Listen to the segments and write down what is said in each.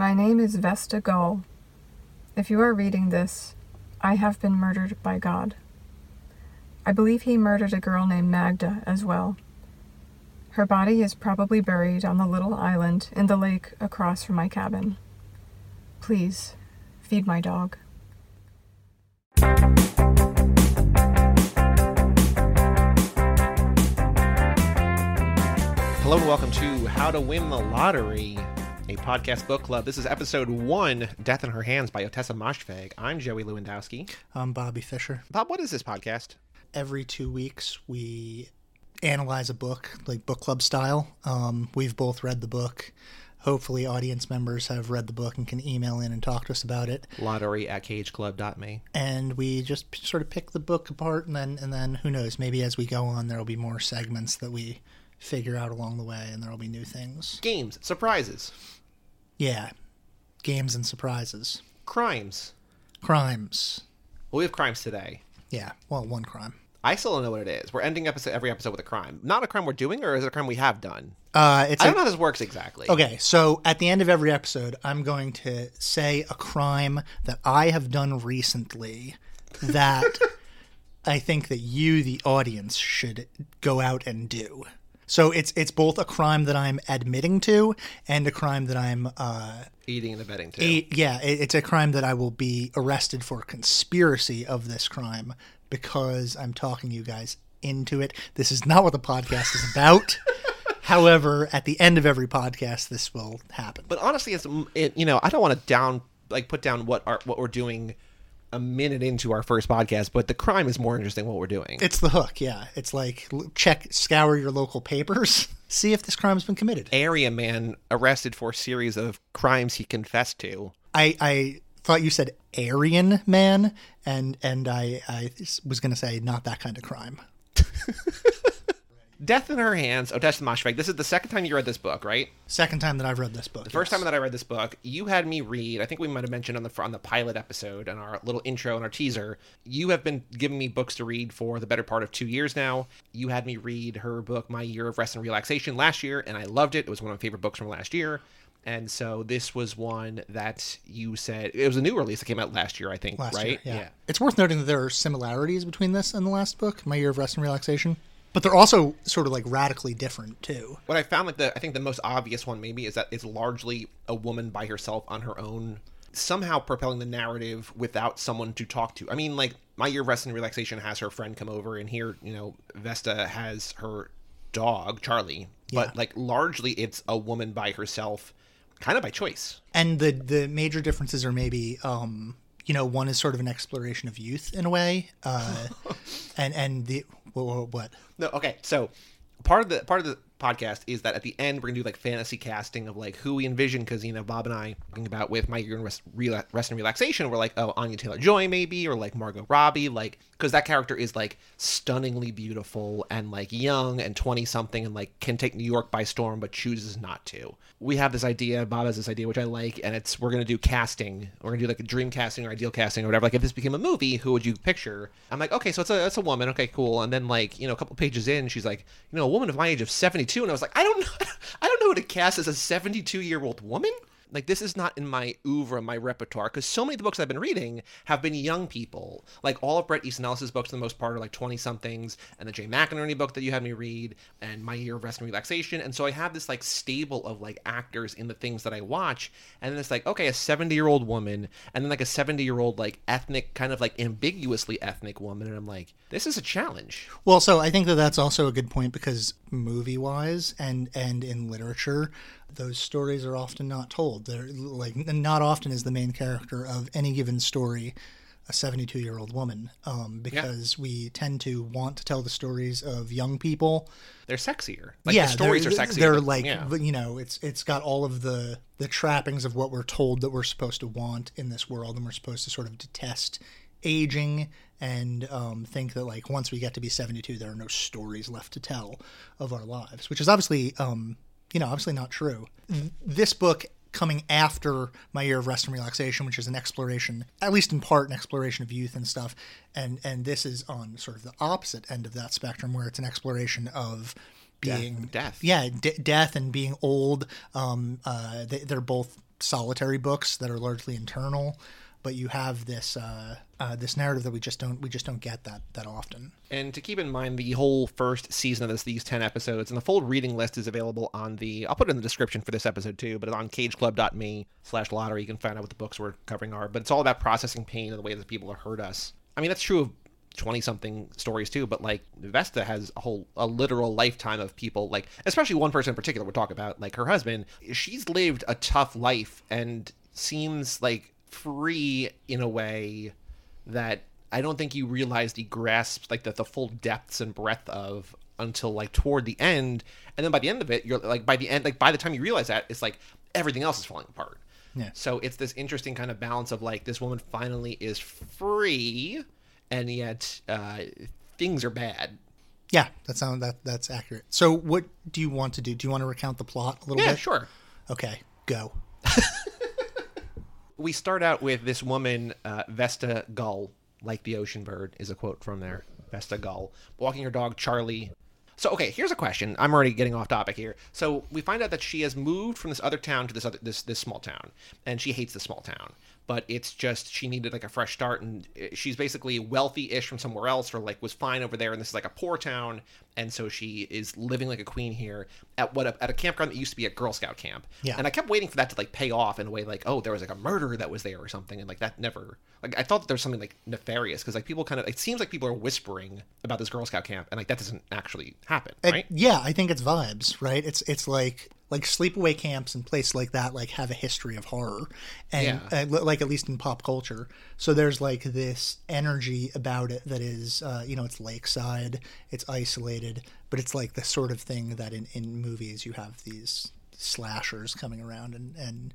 My name is Vesta Gol. If you are reading this, I have been murdered by God. I believe he murdered a girl named Magda as well. Her body is probably buried on the little island in the lake across from my cabin. Please, feed my dog. Hello and welcome to How to Win the Lottery, a podcast book club. This is episode 1, Death in Her Hands by Ottessa Moshfegh. I'm Joey Lewandowski. I'm Bobby Fisher. Bob, what is this podcast? Every 2 weeks we analyze a book, like book club style. We've both read the book. Hopefully audience members have read the book and can email in and talk to us about it. lottery@cageclub.me. And we just sort of pick the book apart, and then who knows, maybe as we go on there will be more segments that we figure out along the way, and there'll be new things. Games. Surprises. Yeah. Games and surprises. Crimes. Well, we have crimes today. Yeah. Well, one crime. I still don't know what it is. We're ending every episode with a crime. Not a crime we're doing, or is it a crime we have done? I don't know how this works exactly. Okay, so at the end of every episode, I'm going to say a crime that I have done recently that I think that you, the audience, should go out and do. So it's both a crime that I'm admitting to and a crime that I'm aiding and abetting to. It's a crime that I will be arrested for conspiracy of this crime because I'm talking you guys into it. This is not what the podcast is about. However, at the end of every podcast, this will happen. But honestly, I don't want to put down what we're doing a minute into our first podcast, but the crime is more interesting than what we're doing. It's the hook, yeah. It's like, scour your local papers, see if this crime's been committed. Area man arrested for a series of crimes he confessed to. I thought you said Aryan man, and I was going to say not that kind of crime. Death in Her Hands, Ottessa Moshfegh. This is the second time you read this book, right? Second time that I've read this book. First time that I read this book, you had me read, I think we might have mentioned on the pilot episode and our little intro and our teaser, you have been giving me books to read for the better part of 2 years now. You had me read her book, My Year of Rest and Relaxation, last year, and I loved it. It was one of my favorite books from last year. And so this was one that you said, it was a new release that came out last year, I think, right? Yeah. It's worth noting that there are similarities between this and the last book, My Year of Rest and Relaxation. But they're also sort of like radically different too. What I found, I think the most obvious one maybe is that it's largely a woman by herself on her own, somehow propelling the narrative without someone to talk to. I mean, like, My Year of Rest and Relaxation has her friend come over, and here, Vesta has her dog, Charlie. Yeah. But like largely it's a woman by herself, kind of by choice. And the major differences are maybe, one is sort of an exploration of youth in a way, and the... What? No, okay. So part of the podcast is that at the end we're gonna do like fantasy casting of like who we envision, because Bob and I talking about with My Year of Rest and Relaxation, we're like, oh, Anya Taylor Joy maybe, or like Margot Robbie, like, because that character is like stunningly beautiful and like young and 20 something and like can take New York by storm but chooses not to. We have this idea, Bob has this idea, which I like, and it's we're gonna do like a dream casting or ideal casting or whatever, like if this became a movie, who would you picture? I'm like, okay, so it's a woman, okay, cool. And then like a couple pages in, she's like, a woman of my age of 70. And I was like, I don't know who to cast as a 72-year-old woman. Like, this is not in my oeuvre, my repertoire, because so many of the books I've been reading have been young people. Like, all of Bret Easton Ellis' books, for the most part, are like 20-somethings, and the Jay McInerney book that you had me read, and My Year of Rest and Relaxation. And so I have this, like, stable of, like, actors in the things that I watch, and then it's like, okay, a 70-year-old woman, and then, like, a 70-year-old, like, ethnic, kind of, like, ambiguously ethnic woman, and I'm like, this is a challenge. Well, so I think that that's also a good point, because movie-wise and in literature, those stories are often not told. They're like, not often is the main character of any given story a 72-year-old woman, because we tend to want to tell the stories of young people. They're sexier. Like, yeah, the stories are sexier. They're like, it's got all of the trappings of what we're told that we're supposed to want in this world, and we're supposed to sort of detest aging and think that like once we get to be 72, there are no stories left to tell of our lives, which is obviously obviously not true. This book coming after My Year of Rest and Relaxation, which is an exploration, at least in part, an exploration of youth and stuff. And this is on sort of the opposite end of that spectrum, where it's an exploration of being death. Yeah, death and being old. They're both solitary books that are largely internal, but you have this this narrative that we just don't get that often. And to keep in mind, the whole first season of these 10 episodes, and the full reading list is available on I'll put it in the description for this episode too, but it's on cageclub.me/lottery. You can find out what the books we're covering are, but it's all about processing pain and the way that people have hurt us. I mean, that's true of 20-something stories too, but like Vesta has a literal lifetime of people, like especially one person in particular we'll talk about, like her husband. She's lived a tough life and seems like free in a way that I don't think you realize he grasps like the full depths and breadth of until like toward the end. And then by the end of it, you're like, by the end, like by the time you realize that, it's like everything else is falling apart. Yeah. So it's this interesting kind of balance of like, this woman finally is free, and yet things are bad. Yeah, that's accurate. So what do you want to do? Do you want to recount the plot a little bit? Yeah, sure. Okay, go. We start out with this woman, Vesta Gol, like the ocean bird is a quote from there. Vesta Gol, walking her dog, Charlie. So, okay, here's a question. I'm already getting off topic here. So we find out that she has moved from this other town to this small town, and she hates the small town. But it's just she needed like a fresh start, and she's basically wealthy-ish from somewhere else, or like was fine over there, and this is like a poor town, and so she is living like a queen here at a campground that used to be a Girl Scout camp. Yeah. And I kept waiting for that to like pay off in a way, like, oh, there was like a murder that was there or something, and like that never, like I thought that there was something like nefarious, because like people kind of, it seems like people are whispering about this Girl Scout camp, and like that doesn't actually happen, right? Yeah, I think it's vibes, right? It's like. Like sleepaway camps and places like that, like have a history of horror, and like at least in pop culture. So there's like this energy about it that is, it's lakeside, it's isolated, but it's like the sort of thing that in movies you have these slashers coming around and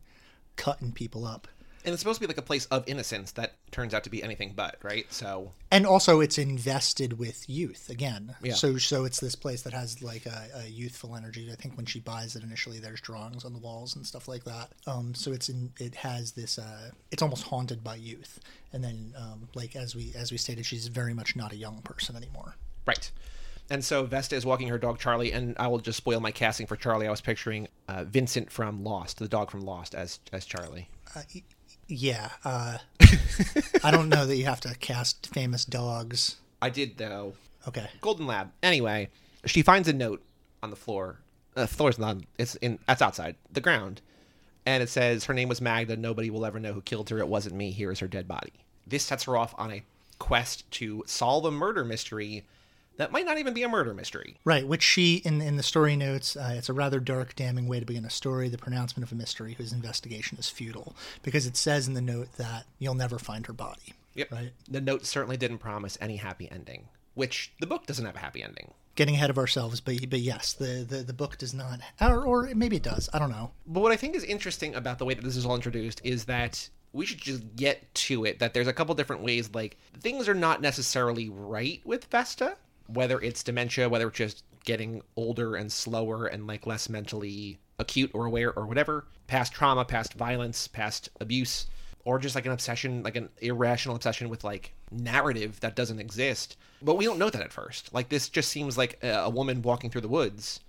cutting people up. And it's supposed to be like a place of innocence that turns out to be anything but, right? So, and also it's invested with youth again. Yeah. So it's this place that has like a youthful energy. I think when she buys it initially, there's drawings on the walls and stuff like that. So it has this. It's almost haunted by youth. And then, like as we stated, she's very much not a young person anymore. Right. And so Vesta is walking her dog, Charlie, and I will just spoil my casting for Charlie. I was picturing Vincent from Lost, the dog from Lost, as Charlie. Yeah, I don't know that you have to cast famous dogs. I did, though. Okay. Golden Lab. Anyway, she finds a note on the floor. The floor's not, that's outside, the ground. And it says, her name was Magda, nobody will ever know who killed her, it wasn't me, here is her dead body. This sets her off on a quest to solve a murder mystery that might not even be a murder mystery. Right, which she, in the story notes, it's a rather dark, damning way to begin a story, the pronouncement of a mystery whose investigation is futile, because it says in the note that you'll never find her body. Yep. Right? The note certainly didn't promise any happy ending, which the book doesn't have a happy ending. Getting ahead of ourselves, but yes, the book does not, or maybe it does, I don't know. But what I think is interesting about the way that this is all introduced is that we should just get to it, that there's a couple different ways, like, things are not necessarily right with Vesta, whether it's dementia, whether it's just getting older and slower and like less mentally acute or aware or whatever, past trauma, past violence, past abuse, or just like an obsession, like an irrational obsession with like narrative that doesn't exist. But we don't know that at first. Like this just seems like a woman walking through the woods.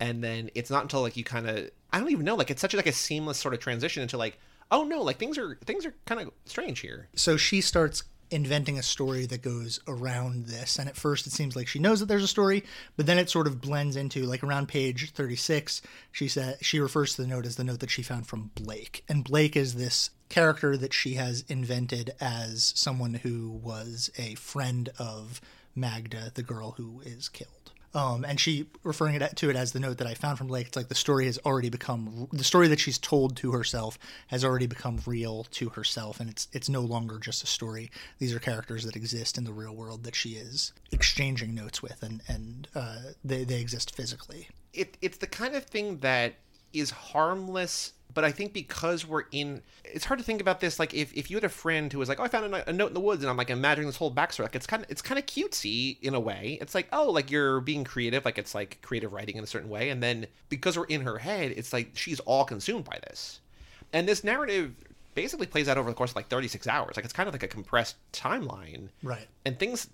And then it's not until like you kind of, I don't even know, like it's such like a seamless sort of transition into like, oh no, like things are kind of strange here. So she starts inventing a story that goes around this, and at first it seems like she knows that there's a story, but then it sort of blends into, like around page 36, she refers to the note as the note that she found from Blake, and Blake is this character that she has invented as someone who was a friend of Magda, the girl who is killed. And she referring to it as the note that I found from Blake. It's like the story that she's told to herself has already become real to herself. And it's no longer just a story. These are characters that exist in the real world that she is exchanging notes with, and they exist physically. It's the kind of thing that is harmless, but I think because it's hard to think about this, like if you had a friend who was like, oh, I found a note in the woods, and I'm like imagining this whole backstory, like it's kind of cutesy in a way. It's like, oh, like you're being creative, like it's like creative writing in a certain way, and then because we're in her head, it's like she's all consumed by this, and this narrative basically plays out over the course of like 36 hours. Like it's kind of like a compressed timeline, right? And things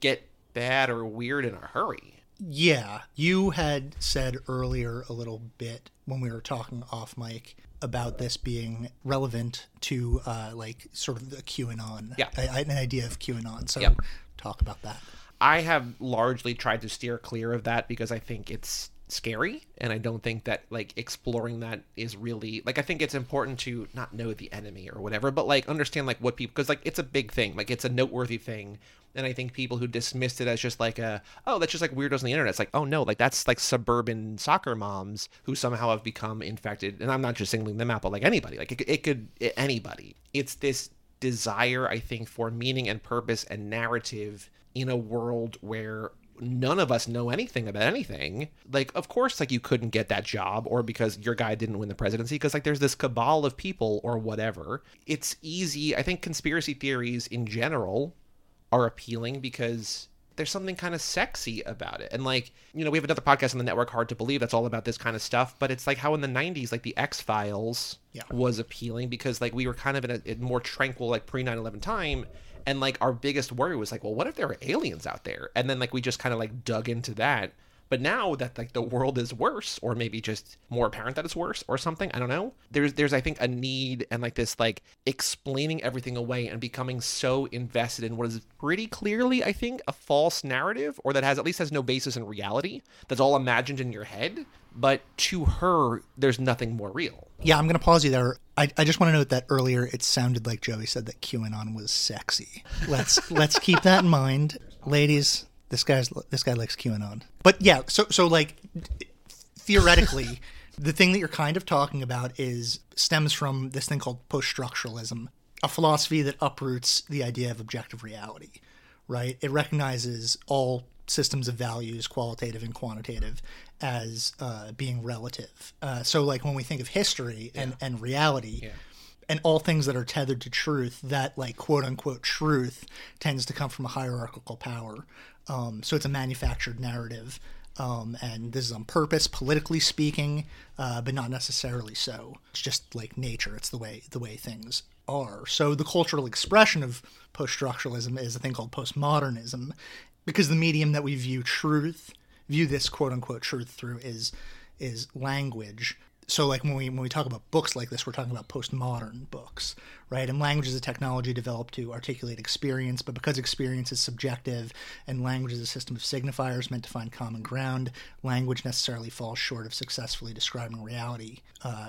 get bad or weird in a hurry. Yeah, you had said earlier a little bit when we were talking off mic about this being relevant to like sort of the QAnon, an idea of QAnon. So talk about that. I have largely tried to steer clear of that because I think it's scary, and I don't think that like exploring that is really like, I think it's important to not know the enemy or whatever, but like understand like what people, because like it's a big thing, like it's a noteworthy thing. And I think people who dismissed it as just like a, oh, that's just like weirdos on the internet. It's like, oh no, like that's like suburban soccer moms who somehow have become infected. And I'm not just singling them out, but like anybody, like it could anybody. It's this desire, I think, for meaning and purpose and narrative in a world where none of us know anything about anything. Like, of course, like you couldn't get that job or because your guy didn't win the presidency because like there's this cabal of people or whatever. It's easy. I think conspiracy theories in general are appealing because there's something kind of sexy about it. And like, you know, we have another podcast on the network, Hard to Believe, that's all about this kind of stuff. But it's like how in the 90s, like the X-Files was appealing because like we were kind of in a more tranquil, like pre-9/11 time. And like our biggest worry was like, well, what if there were aliens out there? And then like we just kind of like dug into that. But now that like the world is worse, or maybe just more apparent that it's worse or something, I don't know. There's I think a need and like this like explaining everything away and becoming so invested in what is pretty clearly, I think, a false narrative, or that has at least has no basis in reality. That's all imagined in your head. But to her, there's nothing more real. Yeah, I'm going to pause you there. I just want to note that earlier it sounded like Joey said that QAnon was sexy. Let's keep that in mind. Ladies, this guy likes QAnon. But yeah, so like theoretically, the thing that you're kind of talking about stems from this thing called post-structuralism, a philosophy that uproots the idea of objective reality, right? It recognizes all systems of values, qualitative and quantitative, as being relative. So like when we think of history and reality and all things that are tethered to truth, that like quote unquote truth tends to come from a hierarchical power. So it's a manufactured narrative. And this is on purpose, politically speaking, but not necessarily so. It's just like nature. It's the way things are. So the cultural expression of post-structuralism is a thing called postmodernism, because the medium that we view this quote-unquote truth through is language. So like when we talk about books like this, we're talking about postmodern books, right? And language is a technology developed to articulate experience, but because experience is subjective and language is a system of signifiers meant to find common ground, language necessarily falls short of successfully describing reality,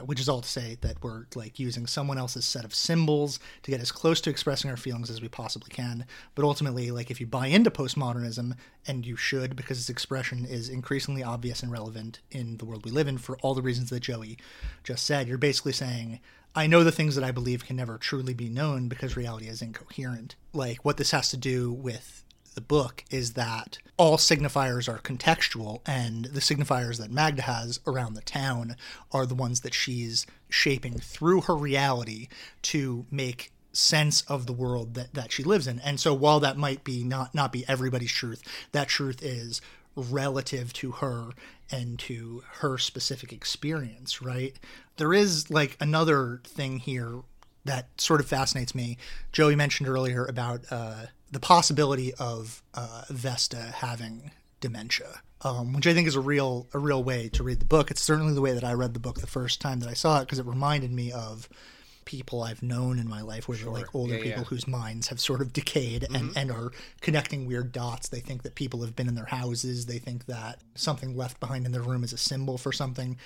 which is all to say that we're like using someone else's set of symbols to get as close to expressing our feelings as we possibly can. But ultimately, like if you buy into postmodernism, and you should, because its expression is increasingly obvious and relevant in the world we live in for all the reasons that Joey just said, you're basically saying, I know the things that I believe can never truly be known because reality is incoherent. Like what this has to do with the book is that all signifiers are contextual, and the signifiers that Magda has around the town are the ones that she's shaping through her reality to make sense of the world that she lives in. And so while that might be not be everybody's truth, that truth is relative to her and to her specific experience, right? There is like another thing here that sort of fascinates me. Joey mentioned earlier about the possibility of Vesta having dementia, which I think is a real way to read the book. It's certainly the way that I read the book the first time that I saw it, because it reminded me of people I've known in my life where they're like older people whose minds have sort of decayed and are connecting weird dots. They think that people have been in their houses. They think that something left behind in their room is a symbol for something.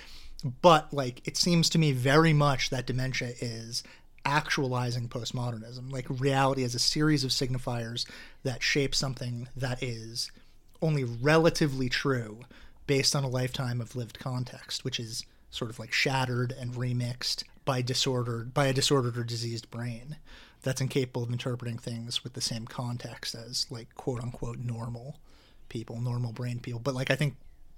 But like, it seems to me very much that dementia is actualizing postmodernism. Like reality is a series of signifiers that shape something that is only relatively true based on a lifetime of lived context, which is sort of like shattered and remixed by a disordered or diseased brain that's incapable of interpreting things with the same context as like quote unquote normal brain people. But like I think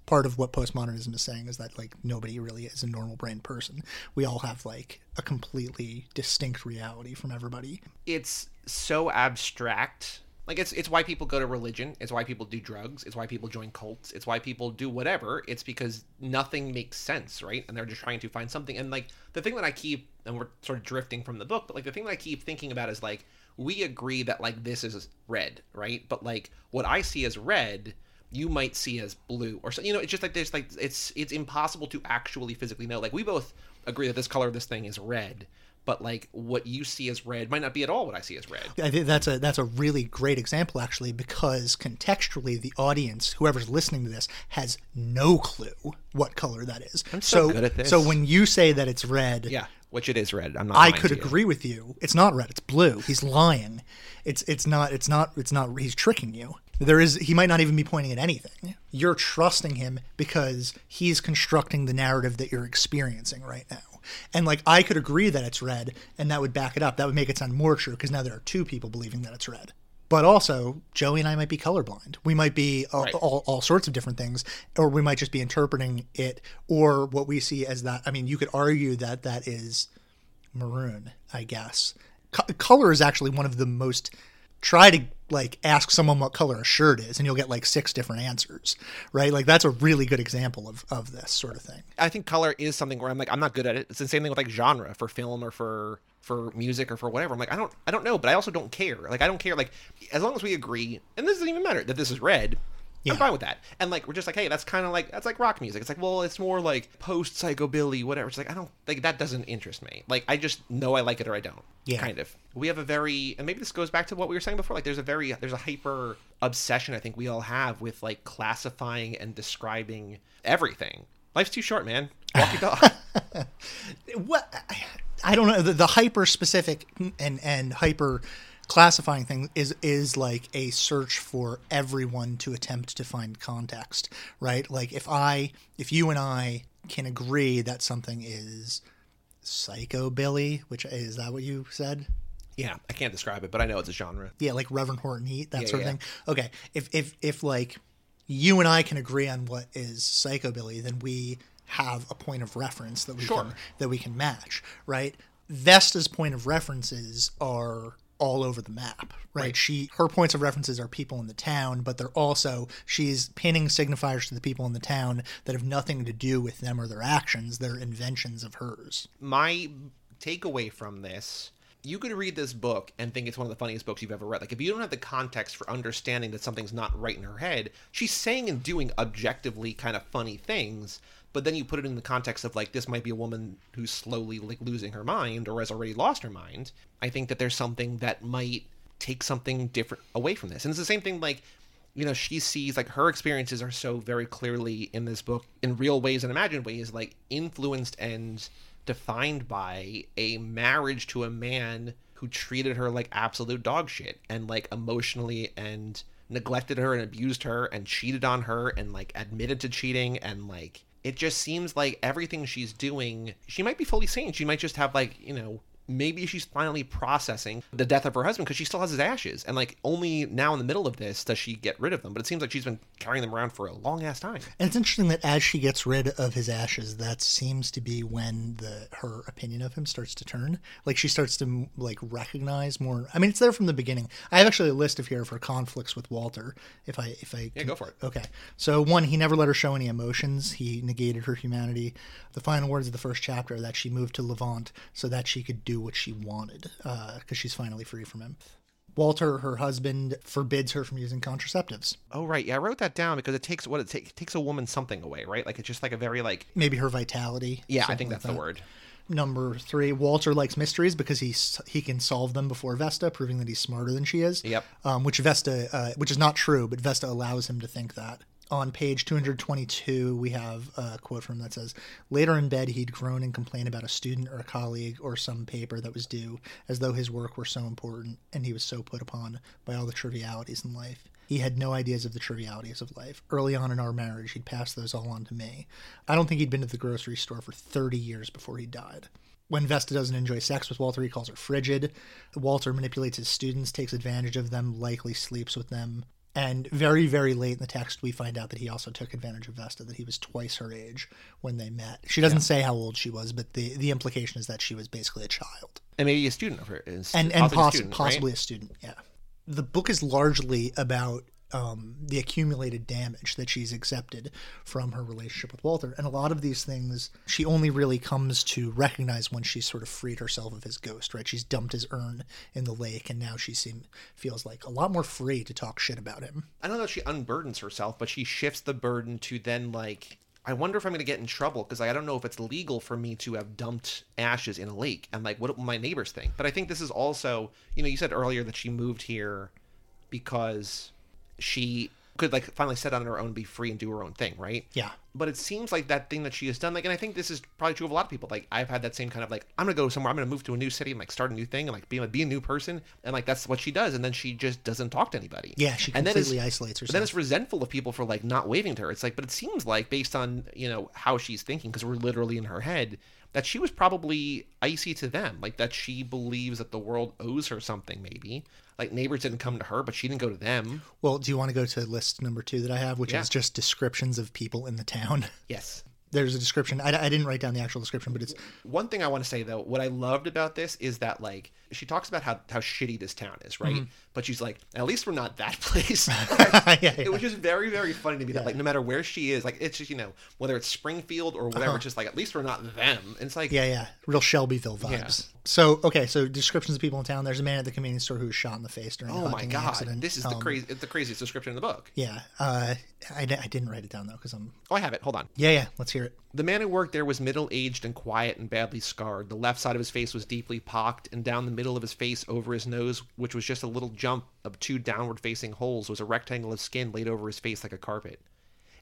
part of what postmodernism is saying is that like nobody really is a normal brain person. We all have like a completely distinct reality from everybody. It's so abstract. Like it's why people go to religion. It's why people do drugs. It's why people join cults. It's why people do whatever. It's because nothing makes sense, right? And they're just trying to find something. And like the thing that I keep, and we're sort of drifting from the book, but like the thing that I keep thinking about is like, we agree that like this is red, right? But like what I see as red you might see as blue or so. You know, it's just like there's like it's impossible to actually physically know. Like we both agree that this color of this thing is red, but like what you see as red might not be at all what I see as red. I think that's a really great example actually, because contextually the audience, whoever's listening to this, has no clue what color that is. I'm so good at this. So when you say that it's red, yeah, which it is red. I'm not. I could agree with you. It's not red. It's blue. He's lying. It's not. He's tricking you. He might not even be pointing at anything. You're trusting him because he's constructing the narrative that you're experiencing right now. And like, I could agree that it's red, and that would back it up. That would make it sound more true, because now there are two people believing that it's red. But also, Joey and I might be colorblind. We might be all sorts of different things, or we might just be interpreting it, or what we see as that. I mean, you could argue that that is maroon, I guess. Color is actually one of the most... Try to like ask someone what color a shirt is and you'll get like 6 different answers, right? Like that's a really good example of this sort of thing. I think color is something where I'm like, I'm not good at it. It's the same thing with like genre for film or for music or for whatever. I'm like, I don't know, but I also don't care. Like I don't care. Like as long as we agree, and this doesn't even matter that this is red, yeah. I'm fine with that. And like, we're just like, hey, that's kind of like, that's like rock music. It's like, well, it's more like post psychobilly, whatever. It's like, I don't like that doesn't interest me. Like, I just know I like it or I don't. Yeah. Kind of. We have a very, and maybe this goes back to what we were saying before. Like there's a hyper obsession I think we all have with like classifying and describing everything. Life's too short, man. Walk your dog. What? I don't know. The hyper specific and hyper classifying thing is like a search for everyone to attempt to find context, right? Like if you and I can agree that something is psychobilly, which is that what you said? Yeah, I can't describe it, but I know it's a genre. Yeah, like Reverend Horton Heat, that sort of thing. Okay, if like you and I can agree on what is psychobilly, then we have a point of reference that we can match, right? Vesta's point of references are all over the map, right? Her points of references are people in the town, but they're also, she's pinning signifiers to the people in the town that have nothing to do with them or their actions. They're inventions of hers. My takeaway from this, you could read this book and think it's one of the funniest books you've ever read. Like if you don't have the context for understanding that something's not right in her head, she's saying and doing objectively kind of funny things, but then you put it in the context of like, this might be a woman who's slowly like losing her mind or has already lost her mind. I think that there's something that might take something different away from this. And it's the same thing, like, you know, she sees like her experiences are so very clearly in this book in real ways and imagined ways, like influenced and defined by a marriage to a man who treated her like absolute dog shit and like emotionally and neglected her and abused her and cheated on her and like admitted to cheating and like... It just seems like everything she's doing, she might be fully sane. She might just have like, you know, maybe she's finally processing the death of her husband because she still has his ashes. And like only now in the middle of this does she get rid of them. But it seems like she's been carrying them around for a long ass time. And it's interesting that as she gets rid of his ashes, that seems to be when her opinion of him starts to turn. Like she starts to like recognize more. I mean, it's there from the beginning. I have actually a list of here for conflicts with Walter. If I can, go for it. Okay. So 1, he never let her show any emotions. He negated her humanity. The final words of the first chapter are that she moved to Levant so that she could do what she wanted because she's finally free from him. Walter, her husband, forbids her from using contraceptives. Oh, right. Yeah, I wrote that down because it takes a woman something away, right? Like it's just like a very like... Maybe her vitality. Yeah, I think that's the word. Number 3, Walter likes mysteries because he can solve them before Vesta, proving that he's smarter than she is. Yep. Which is not true, but Vesta allows him to think that. On page 222, we have a quote from him that says, "Later in bed, he'd groan and complain about a student or a colleague or some paper that was due, as though his work were so important and he was so put upon by all the trivialities in life. He had no ideas of the trivialities of life. Early on in our marriage, he'd passed those all on to me. I don't think he'd been to the grocery store for 30 years before he died." When Vesta doesn't enjoy sex with Walter, he calls her frigid. Walter manipulates his students, takes advantage of them, likely sleeps with them. And very, very late in the text, we find out that he also took advantage of Vesta, that he was twice her age when they met. She doesn't say how old she was, but the implication is that she was basically a child. And maybe a student of her. And possibly a student, yeah. The book is largely about the accumulated damage that she's accepted from her relationship with Walter. And a lot of these things she only really comes to recognize when she's sort of freed herself of his ghost, right? She's dumped his urn in the lake, and now she feels like a lot more free to talk shit about him. I don't know if she unburdens herself, but she shifts the burden to then, like, I wonder if I'm going to get in trouble because I don't know if it's legal for me to have dumped ashes in a lake, and like, what will my neighbors think? But I think this is also, you know, you said earlier that she moved here because she could like finally set on her own, be free, and do her own thing, right? Yeah. But it seems like that thing that she has done, like, and I think this is probably true of a lot of people. Like, I've had that same kind of like, I'm going to go somewhere, I'm going to move to a new city and like start a new thing and like be a new person, and like that's what she does, and then she just doesn't talk to anybody. Yeah, she completely isolates herself. But then it's resentful of people for like not waving to her. It's like, but it seems like based on, you know, how she's thinking, because we're literally in her head, that she was probably icy to them, like that she believes that the world owes her something, maybe. Like, neighbors didn't come to her, but she didn't go to them. Well, do you want to go to list number 2 that I have, which is just descriptions of people in the town? Yes. There's a description. I didn't write down the actual description, but it's... One thing I want to say, though, what I loved about this is that, like, she talks about how shitty this town is, right? Mm-hmm. But she's like, at least we're not that place. It was just very, very funny to me that, like, no matter where she is, like, it's just, you know, whether it's Springfield or whatever, it's just like, at least we're not them. And it's like... Yeah. Real Shelbyville vibes. Yeah. So, okay, so descriptions of people in town. There's a man at the convenience store who was shot in the face during a hunting accident. This is the craziest description in the book. Yeah. I didn't write it down, though, because I'm... Oh, I have it. Hold on. Yeah. Let's hear it. The man who worked there was middle-aged and quiet and badly scarred. The left side of his face was deeply pocked, and down the middle of his face over his nose, which was just a little jump of 2 downward-facing holes, was a rectangle of skin laid over his face like a carpet.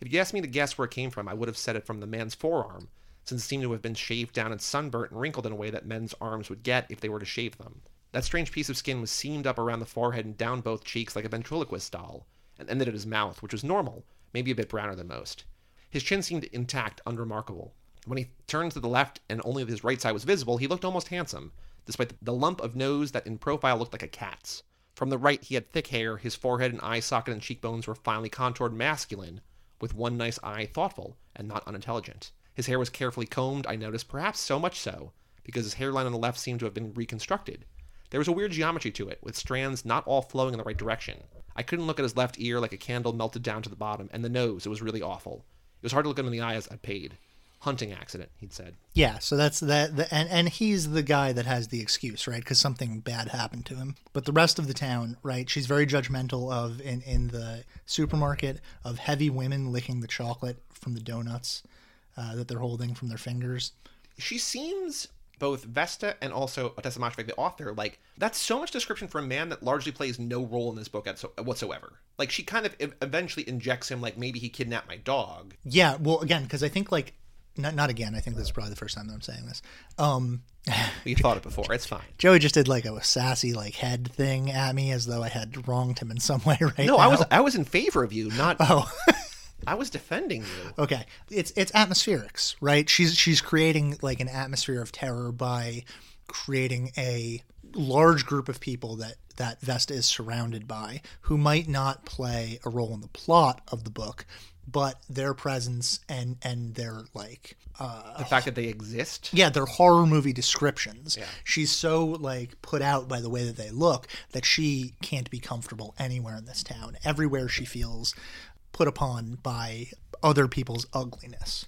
If you asked me to guess where it came from, I would have said it from the man's forearm, since it seemed to have been shaved down and sunburnt and wrinkled in a way that men's arms would get if they were to shave them. That strange piece of skin was seamed up around the forehead and down both cheeks like a ventriloquist doll, and ended at his mouth, which was normal, maybe a bit browner than most. His chin seemed intact, unremarkable. When he turned to the left and only his right side was visible, he looked almost handsome, despite the lump of nose that in profile looked like a cat's. From the right, he had thick hair. His forehead and eye socket and cheekbones were finely contoured, masculine, with one nice eye, thoughtful and not unintelligent. His hair was carefully combed, I noticed, perhaps so much so, because his hairline on the left seemed to have been reconstructed. There was a weird geometry to it, with strands not all flowing in the right direction. I couldn't look at his left ear, like a candle melted down to the bottom, and the nose, it was really awful. It was hard to look him in the eye as I paid. Hunting accident, he'd said. Yeah, so that's that. And he's the guy that has the excuse, right? Because something bad happened to him. But the rest of the town, right? She's very judgmental of, in the supermarket, of heavy women licking the chocolate from the donuts that they're holding from their fingers. She seems... Both Vesta and also Ottessa Moshfegh, the author, like, that's so much description for a man that largely plays no role in this book whatsoever. Like, she kind of eventually injects him, like, maybe he kidnapped my dog. Yeah, well, again, because I think, like, not again, I think this is probably the first time that I'm saying this. You thought it before, it's fine. Joey just did, like, a sassy, like, head thing at me as though I had wronged him in some way, right? No, now. I was in favor of you, not... Oh. I was defending you. Okay. It's atmospherics, right? She's creating like an atmosphere of terror by creating a large group of people that Vesta is surrounded by who might not play a role in the plot of the book, but their presence and their like... the fact that they exist? Yeah, their horror movie descriptions. Yeah. She's so like put out by the way that they look that she can't be comfortable anywhere in this town. Everywhere she feels... put upon by other people's ugliness,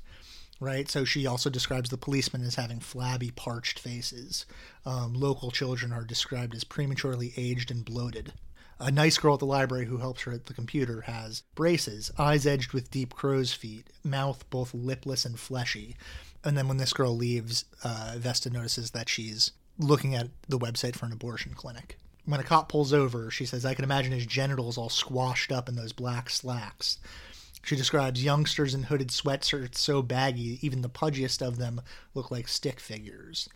right? So she also describes the policemen as having flabby, parched faces. Local children are described as prematurely aged and bloated. A nice girl at the library who helps her at the computer has braces, eyes edged with deep crow's feet, mouth both lipless and fleshy. And then when this girl leaves, Vesta notices that she's looking at the website for an abortion clinic. When a cop pulls over, she says, I can imagine his genitals all squashed up in those black slacks. She describes youngsters in hooded sweatshirts so baggy, even the pudgiest of them look like stick figures.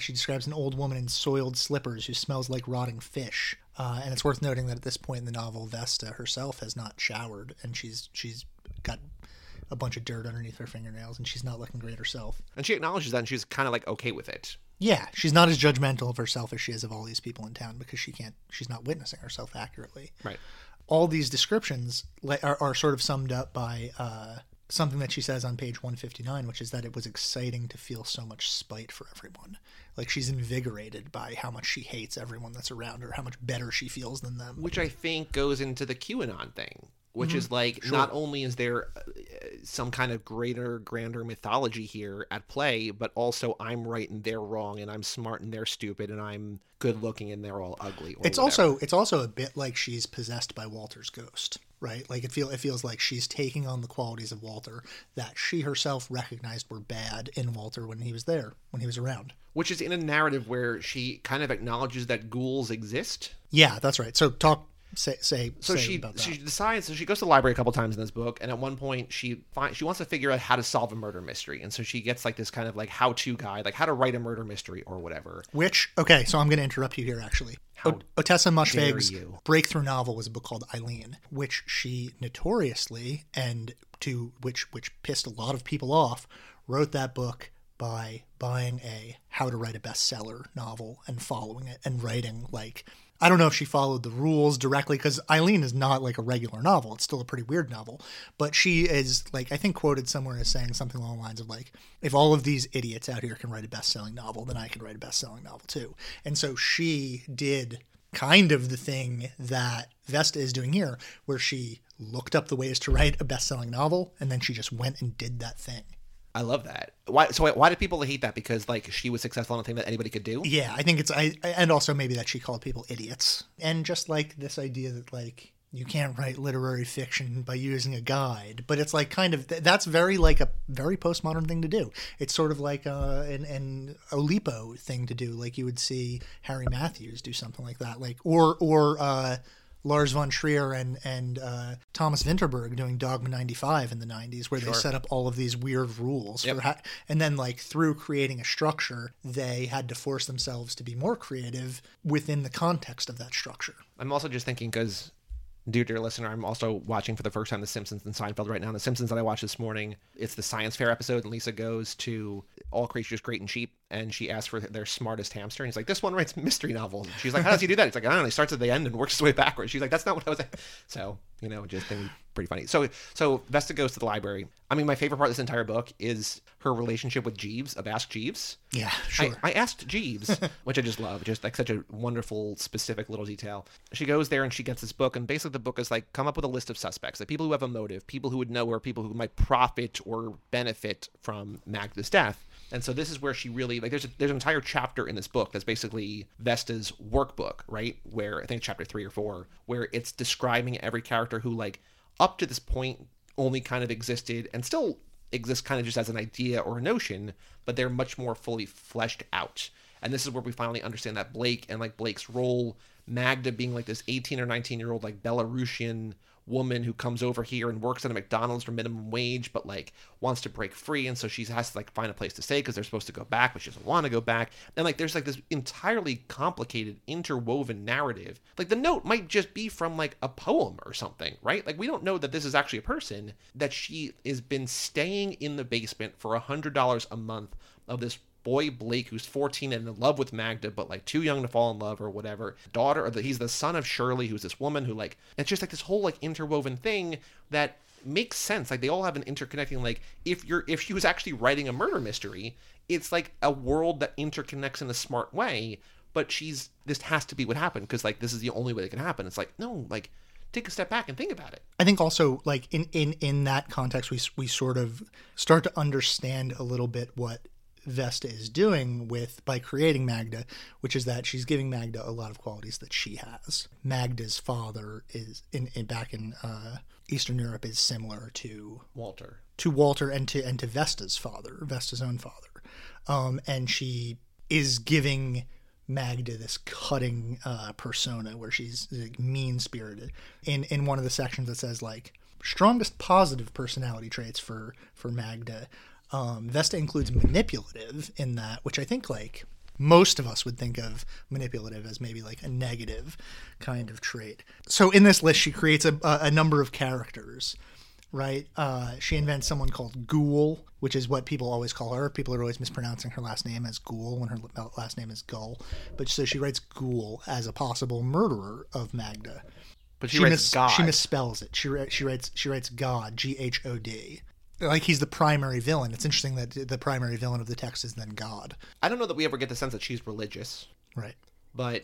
She describes an old woman in soiled slippers who smells like rotting fish. And it's worth noting that at this point in the novel, Vesta herself has not showered, and she's got... a bunch of dirt underneath her fingernails, and she's not looking great herself. And she acknowledges that, and she's kind of like okay with it. Yeah, she's not as judgmental of herself as she is of all these people in town because she's not witnessing herself accurately. Right. All these descriptions are sort of summed up by something that she says on page 159, which is that it was exciting to feel so much spite for everyone. Like, she's invigorated by how much she hates everyone that's around her, how much better she feels than them. Which I think goes into the QAnon thing, which is like, not only is there some kind of greater, grander mythology here at play, but also I'm right and they're wrong, and I'm smart and they're stupid, and I'm good looking and they're all ugly. Or it's also a bit like she's possessed by Walter's ghost, right? Like it feels like she's taking on the qualities of Walter that she herself recognized were bad in Walter when he was there, when he was around. Which is in a narrative where she kind of acknowledges that ghouls exist. Yeah, that's right. So she decides. So she goes to the library a couple times in this book, and at one point she wants to figure out how to solve a murder mystery, and so she gets like this kind of like how-to guide, like how to write a murder mystery or whatever. Which, okay, so I'm going to interrupt you here actually. Ottessa Moshfegh's breakthrough novel was a book called Eileen, which she notoriously, and to which pissed a lot of people off, wrote that book by buying a how to write a bestseller novel and following it and writing like. I don't know if she followed the rules directly, because Eileen is not like a regular novel. It's still a pretty weird novel. But she is, like, I think quoted somewhere as saying something along the lines of, like, if all of these idiots out here can write a best-selling novel, then I can write a best-selling novel too. And so she did kind of the thing that Vesta is doing here, where she looked up the ways to write a best-selling novel, and then she just went and did that thing. I love that. Why did people hate that? Because like she was successful in a thing that anybody could do? Yeah, I think it's and also maybe that she called people idiots. And just like this idea that like you can't write literary fiction by using a guide, but it's like kind of that's very like a very postmodern thing to do. It's sort of like an Oulipo thing to do. Like you would see Harry Matthews do something like that, like or Lars von Trier and Thomas Vinterberg doing Dogma 95 in the 90s, where they set up all of these weird rules. Yep. And then, like, through creating a structure, they had to force themselves to be more creative within the context of that structure. I'm also just thinking because, dear listener, I'm also watching for the first time The Simpsons and Seinfeld right now. And The Simpsons that I watched this morning, it's the science fair episode, and Lisa goes to All Creatures Great and Cheap, and she asks for their smartest hamster, and he's like, this one writes mystery novels. And she's like, how does he do that? It's like, I don't know, he starts at the end and works his way backwards. She's like, that's not what I was at. So, you know, just think pretty funny. So Vesta goes to the library. I mean, my favorite part of this entire book is her relationship with Jeeves of Ask Jeeves. Yeah, sure. I asked Jeeves, which I just love, just like such a wonderful, specific little detail. She goes there and she gets this book, and basically the book is like, come up with a list of suspects, like people who have a motive, people who would know her, people who might profit or benefit from Magda's death. And so this is where she really, like, there's an entire chapter in this book that's basically Vesta's workbook, right? Where, I think it's chapter 3 or 4, where it's describing every character who, like, up to this point only kind of existed and still exists kind of just as an idea or a notion, but they're much more fully fleshed out. And this is where we finally understand that Blake and, like, Blake's role, Magda being, like, this 18 or 19-year-old, like, Belarusian woman who comes over here and works at a McDonald's for minimum wage, but like wants to break free, and so she has to like find a place to stay because they're supposed to go back, but she doesn't want to go back. And like there's like this entirely complicated interwoven narrative. Like the note might just be from like a poem or something, right? Like we don't know that this is actually a person, that she has been staying in the basement for $100 a month of this boy Blake, who's 14 and in love with Magda, but like too young to fall in love or whatever. He's the son of Shirley, who's this woman who like, it's just like this whole like interwoven thing that makes sense. Like they all have an interconnecting, like if she was actually writing a murder mystery, it's like a world that interconnects in a smart way, but this has to be what happened because like this is the only way it can happen. It's like, no, like take a step back and think about it. I think also like in that context, we sort of start to understand a little bit what Vesta is doing by creating Magda, which is that she's giving Magda a lot of qualities that she has. Magda's father is back in Eastern Europe is similar to Walter, and to Vesta's father, Vesta's own father, and she is giving Magda this cutting persona where she's like, mean-spirited. In one of the sections that says like strongest positive personality traits for Magda. Vesta includes manipulative in that, which I think like most of us would think of manipulative as maybe like a negative kind of trait. So in this list, she creates a number of characters, right? She invents someone called Ghoul, which is what people always call her. People are always mispronouncing her last name as Ghoul when her last name is Gull. But so she writes Ghoul as a possible murderer of Magda. But she writes God. She misspells it. She writes God, G-H-O-D. like he's the primary villain. It's interesting that the primary villain of the text is then God. I don't know that we ever get the sense that she's religious. Right. But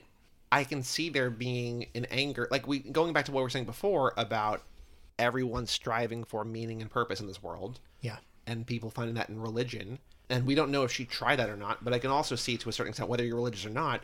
I can see there being an anger, like we going back to what we were saying before about everyone striving for meaning and purpose in this world. Yeah. And people finding that in religion. And we don't know if she tried that or not, but I can also see to a certain extent, whether you're religious or not,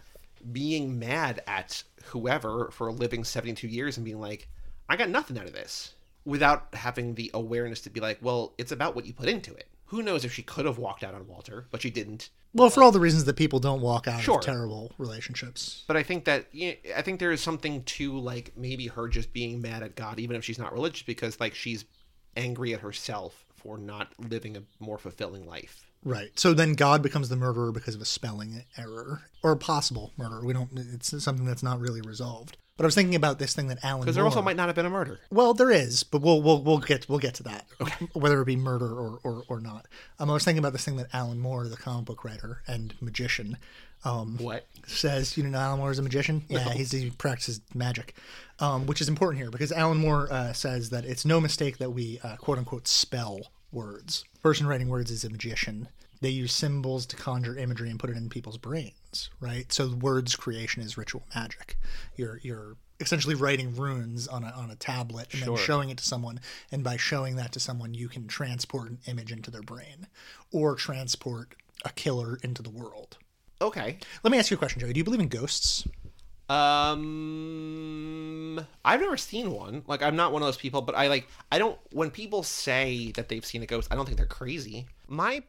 being mad at whoever for living 72 years and being like, I got nothing out of this, without having the awareness to be like, well, it's about what you put into it. Who knows if she could have walked out on Walter, but she didn't. Well, for all the reasons that people don't walk out of terrible relationships. But I think that, you know, I think there is something to, like, maybe her just being mad at God, even if she's not religious, because, like, she's angry at herself for not living a more fulfilling life. Right. So then God becomes the murderer because of a spelling error or a possible murder. We don't, it's something that's not really resolved. But I was thinking about this thing that Alan Moore... Because there also might not have been a murder. Well, there is, but we'll get to that, okay. Whether it be murder or not. I was thinking about this thing that Alan Moore, the comic book writer and magician, says. You know, Alan Moore is a magician. Yeah, no. He practices magic, which is important here because Alan Moore says that it's no mistake that we quote unquote spell words. The person writing words is a magician. They use symbols to conjure imagery and put it in people's brains, right? So words creation is ritual magic. You're essentially writing runes on a tablet and then showing it to someone. And by showing that to someone, you can transport an image into their brain or transport a killer into the world. Okay. Let me ask you a question, Joey. Do you believe in ghosts? I've never seen one. Like, I'm not one of those people, but when people say that they've seen a ghost, I don't think they're crazy. My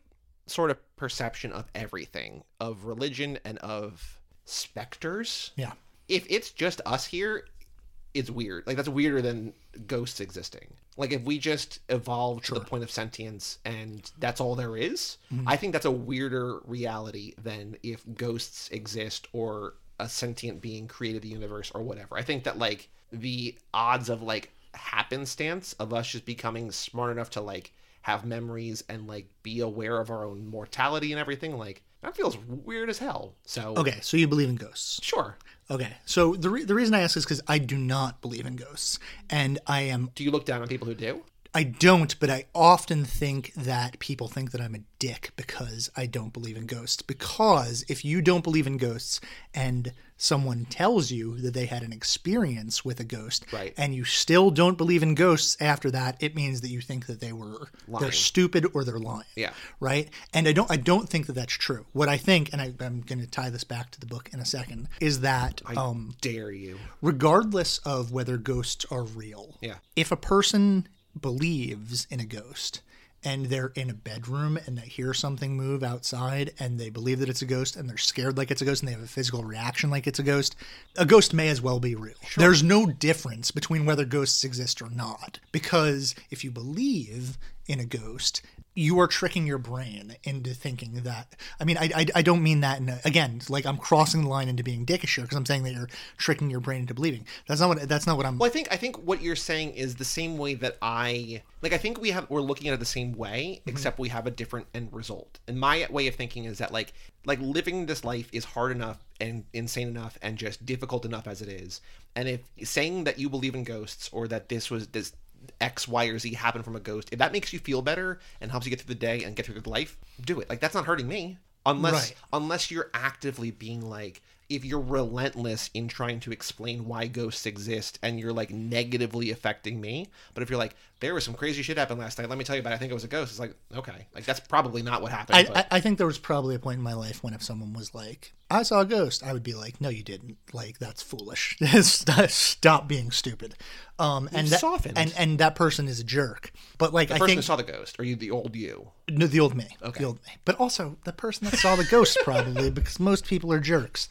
sort of perception of everything, of religion and of specters. Yeah. If it's just us here, it's weird. Like, that's weirder than ghosts existing. Like, if we just evolved to the point of sentience and that's all there is, I think that's a weirder reality than if ghosts exist or a sentient being created the universe or whatever. I think that, like, the odds of, like, happenstance of us just becoming smart enough to, like, have memories and, like, be aware of our own mortality and everything, like, that feels weird as hell. So okay, so you believe in ghosts? Sure. Okay, so the reason I ask is because I do not believe in ghosts, and I am... Do you look down on people who do? I don't, but I often think that people think that I'm a dick because I don't believe in ghosts. Because if you don't believe in ghosts and someone tells you that they had an experience with a ghost, right, and you still don't believe in ghosts after that, it means that you think that they're stupid or they're lying. Yeah. Right? And I don't think that that's true. What I think, and I'm going to tie this back to the book in a second, is that I dare you. Regardless of whether ghosts are real, yeah, if a person believes in a ghost and they're in a bedroom and they hear something move outside and they believe that it's a ghost and they're scared like it's a ghost and they have a physical reaction like it's a ghost may as well be real. Sure. There's no difference between whether ghosts exist or not, because if you believe in a ghost, you are tricking your brain into thinking that. I mean, I don't mean that again, like, I'm crossing the line into being dickish here because I'm saying that you're tricking your brain into believing. That's not what I'm... Well, I think what you're saying is the same way that I think we're looking at it the same way, mm-hmm, except we have a different end result. And my way of thinking is that like living this life is hard enough and insane enough and just difficult enough as it is. And if saying that you believe in ghosts or that this X, Y, or Z happen from a ghost, if that makes you feel better and helps you get through the day and get through the life, do it. Like, that's not hurting me. Unless you're actively being like, if you're relentless in trying to explain why ghosts exist and you're like negatively affecting me. But if you're like, there was some crazy shit happened last night, let me tell you about it, I think it was a ghost. It's like, okay, like, that's probably not what happened. I think there was probably a point in my life when if someone was like, I saw a ghost, I would be like, no, you didn't. Like, that's foolish. Stop being stupid. And that person is a jerk. But like, I think the person who saw the ghost, or you, the old you? No, the old me. Okay. The old me. But also the person that saw the ghost probably, because most people are jerks.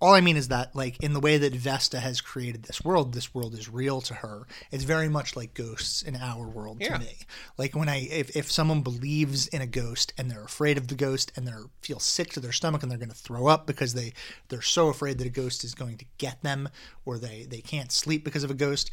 All I mean is that, like, in the way that Vesta has created this world is real to her. It's very much like ghosts in our world to me. Like, when if someone believes in a ghost and they're afraid of the ghost and they feel sick to their stomach and they're going to throw up because they're so afraid that a ghost is going to get them, or they can't sleep because of a ghost,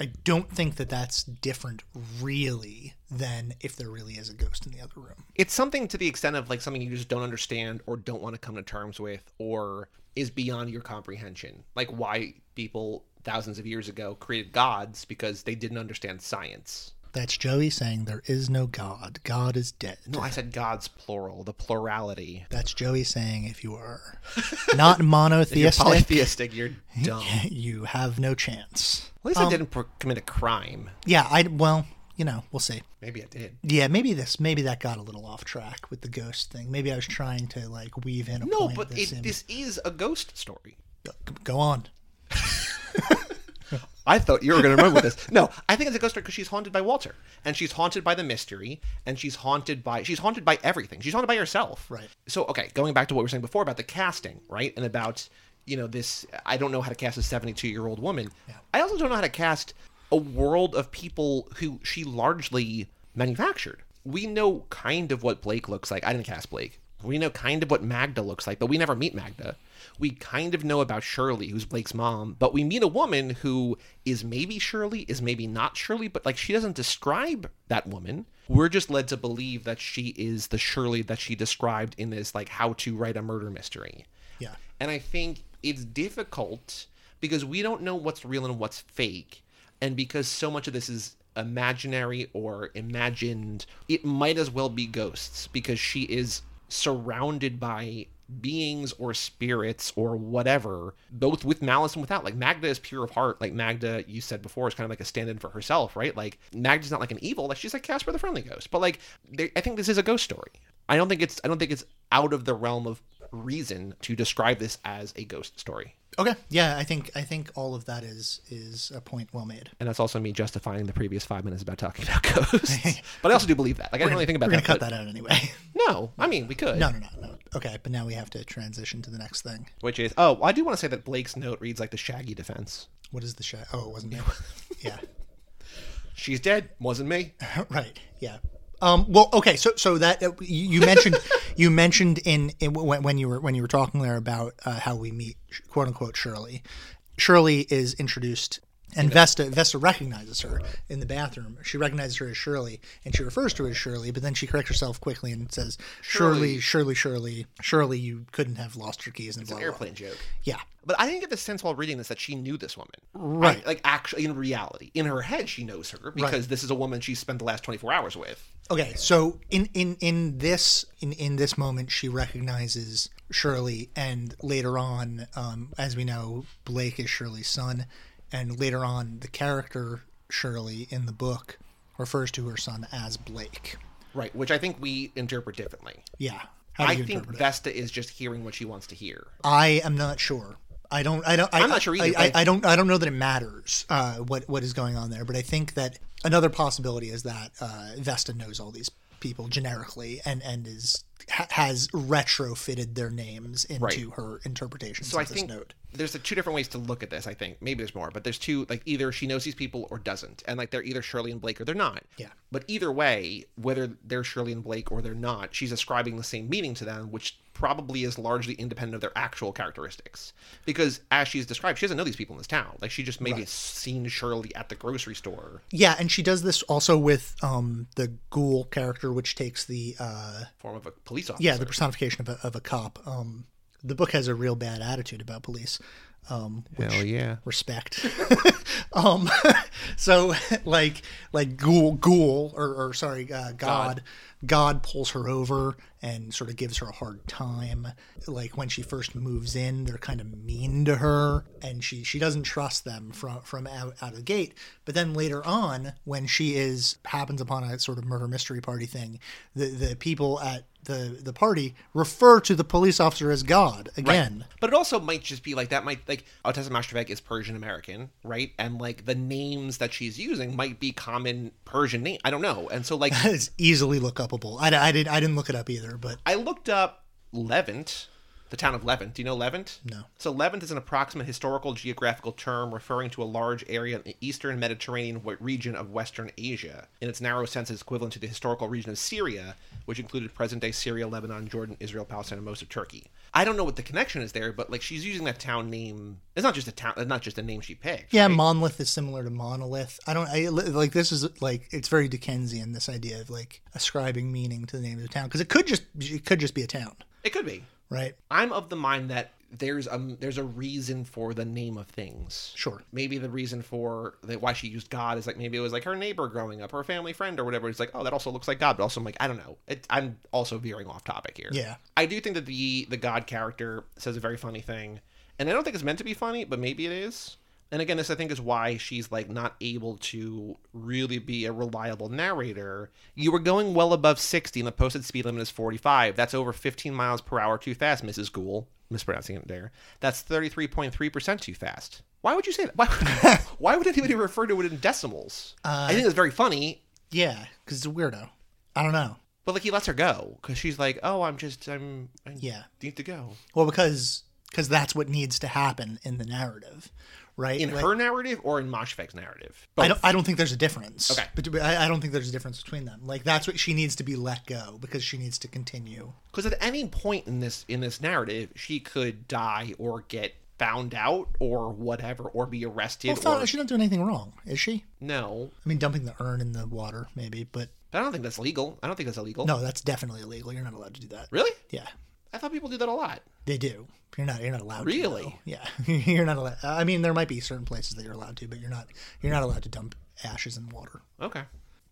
I don't think that that's different really than if there really is a ghost in the other room. It's something to the extent of, like, something you just don't understand or don't want to come to terms with or is beyond your comprehension. Like, why people thousands of years ago created gods, because they didn't understand science. That's Joey saying there is no God. God is dead. No, I said God's plural, the plurality. That's Joey saying if you are not monotheistic. If you're polytheistic, you're dumb. You have no chance. At least I didn't commit a crime. Yeah, well, you know, we'll see. Maybe I did. Yeah, maybe that got a little off track with the ghost thing. Maybe I was trying to, like, weave in a point. No, but this is a ghost story. Go on. I thought you were going to remember this. No, I think it's a ghost story because she's haunted by Walter, and she's haunted by the mystery, and she's haunted by everything. She's haunted by herself. Right. So, okay, going back to what we were saying before about the casting, right, and about, you know, this, I don't know how to cast a 72-year-old woman. Yeah. I also don't know how to cast a world of people who she largely manufactured. We know kind of what Blake looks like. I didn't cast Blake. We know kind of what Magda looks like, but we never meet Magda. We kind of know about Shirley, who's Blake's mom, but we meet a woman who is maybe Shirley, is maybe not Shirley, but, like, she doesn't describe that woman. We're just led to believe that she is the Shirley that she described in this, like, how to write a murder mystery. Yeah. And I think it's difficult because we don't know what's real and what's fake, and because so much of this is imaginary or imagined, it might as well be ghosts because she is surrounded by beings or spirits or whatever, both with malice and without. Like, Magda is pure of heart. Like, Magda, you said before, is kind of like a stand-in for herself, right? Like, Magda's not like an evil. Like, she's like Casper the Friendly Ghost. But, like, I think this is a ghost story. I don't think it's out of the realm of reason to describe this as a ghost story. Okay. Yeah, I think all of that is a point well made. And that's also me justifying the previous 5 minutes about talking about ghosts. But I also do believe that. Like, I didn't really think about that. We're going to cut that out anyway. No, I mean, we could. No. Okay, but now we have to transition to the next thing. Which is, I do want to say that Blake's note reads like the Shaggy defense. What is the Shaggy? Oh, it wasn't me. Yeah. She's dead. Wasn't me. Right. Yeah. Well, okay. So that you mentioned, in when you were talking there about how we meet quote unquote Shirley. Shirley is introduced, and Vesta recognizes her in the bathroom. She recognizes her as Shirley, and she refers to her as Shirley. But then she corrects herself quickly and says, "Shirley, you couldn't have lost your keys." And it's blah, an airplane blah. Joke. Yeah. But I didn't get the sense while reading this that she knew this woman. Right. Like, actually, in reality, in her head, she knows her because this is a woman she spent the last 24 hours with. Okay, so in this moment, she recognizes Shirley, and later on, as we know, Blake is Shirley's son, and later on, the character Shirley in the book refers to her son as Blake. Right, which I think we interpret differently. Yeah. I think Vesta is just hearing what she wants to hear. I am not sure. I'm not sure either. I don't know that it matters what is going on there, but I think that another possibility is that Vesta knows all these people generically and is has retrofitted their names into her interpretation. So I think there's two different ways to look at this. I think maybe there's more, but there's two. Like, either she knows these people or doesn't, and like they're either Shirley and Blake or they're not. Yeah. But either way, whether they're Shirley and Blake or they're not, she's ascribing the same meaning to them, which probably is largely independent of their actual characteristics. Because as she's described, she doesn't know these people in this town. Like, she just maybe seen Shirley at the grocery store. Yeah, and she does this also with the ghoul character, which takes the form of a police officer. Yeah, the personification of a cop. The book has a real bad attitude about police. Hell yeah. Respect. So like ghoul or sorry, God pulls her over and sort of gives her a hard time. Like, when she first moves in, they're kind of mean to her, and she doesn't trust them from out of the gate. But then later on, when she happens upon a sort of murder mystery party thing, the people at the party refer to the police officer as God again. Right. But it also might just be like that might like Ottessa Moshfegh is Persian American, right? And like the names that she's using might be common Persian names. I don't know. And so like that is easily look upable. I didn't look it up either, but I looked up Levant, the town of Levant. Do you know Levant? No. So Levant is an approximate historical geographical term referring to a large area in the eastern Mediterranean region of Western Asia. In its narrow sense, it's equivalent to the historical region of Syria, which included present-day Syria, Lebanon, Jordan, Israel, Palestine, and most of Turkey. I don't know what the connection is there, but like she's using that town name. It's not just a town. It's not just a name she picked. Yeah, right? Monolith is similar to monolith. This is like it's very Dickensian. This idea of like ascribing meaning to the name of the town because it could just be a town. It could be. Right. I'm of the mind that there's a reason for the name of things. Sure. Maybe the reason for why she used God is like, maybe it was like her neighbor growing up, her family friend or whatever. It's like, oh, that also looks like God. But also I'm like, I don't know. I'm also veering off topic here. Yeah. I do think that the God character says a very funny thing. And I don't think it's meant to be funny, but maybe it is. And again, this, I think, is why she's, like, not able to really be a reliable narrator. You were going well above 60, and the posted speed limit is 45. That's over 15 miles per hour too fast, Mrs. Gould. Mispronouncing it there. That's 33.3% too fast. Why would you say that? Why would anybody refer to it in decimals? I think it's very funny. Yeah, because it's a weirdo. I don't know. But, like, he lets her go, because she's like, oh, I need to go. Well, because that's what needs to happen in the narrative. Right? In her narrative or in Moshfegh's narrative? Both. I don't think there's a difference. Okay. But I don't think there's a difference between them. Like, that's what she needs to be let go, because she needs to continue. Because at any point in this narrative, she could die or get found out or whatever, or be arrested. Well, she doesn't do anything wrong, is she? No. I mean, dumping the urn in the water, maybe, but I don't think that's legal. I don't think that's illegal. No, that's definitely illegal. You're not allowed to do that. Really? Yeah. I thought people do that a lot. They do. You're not allowed. Really? To, though. Yeah. You're not allowed. I mean, there might be certain places that you're allowed to, but you're not allowed to dump ashes in water. Okay.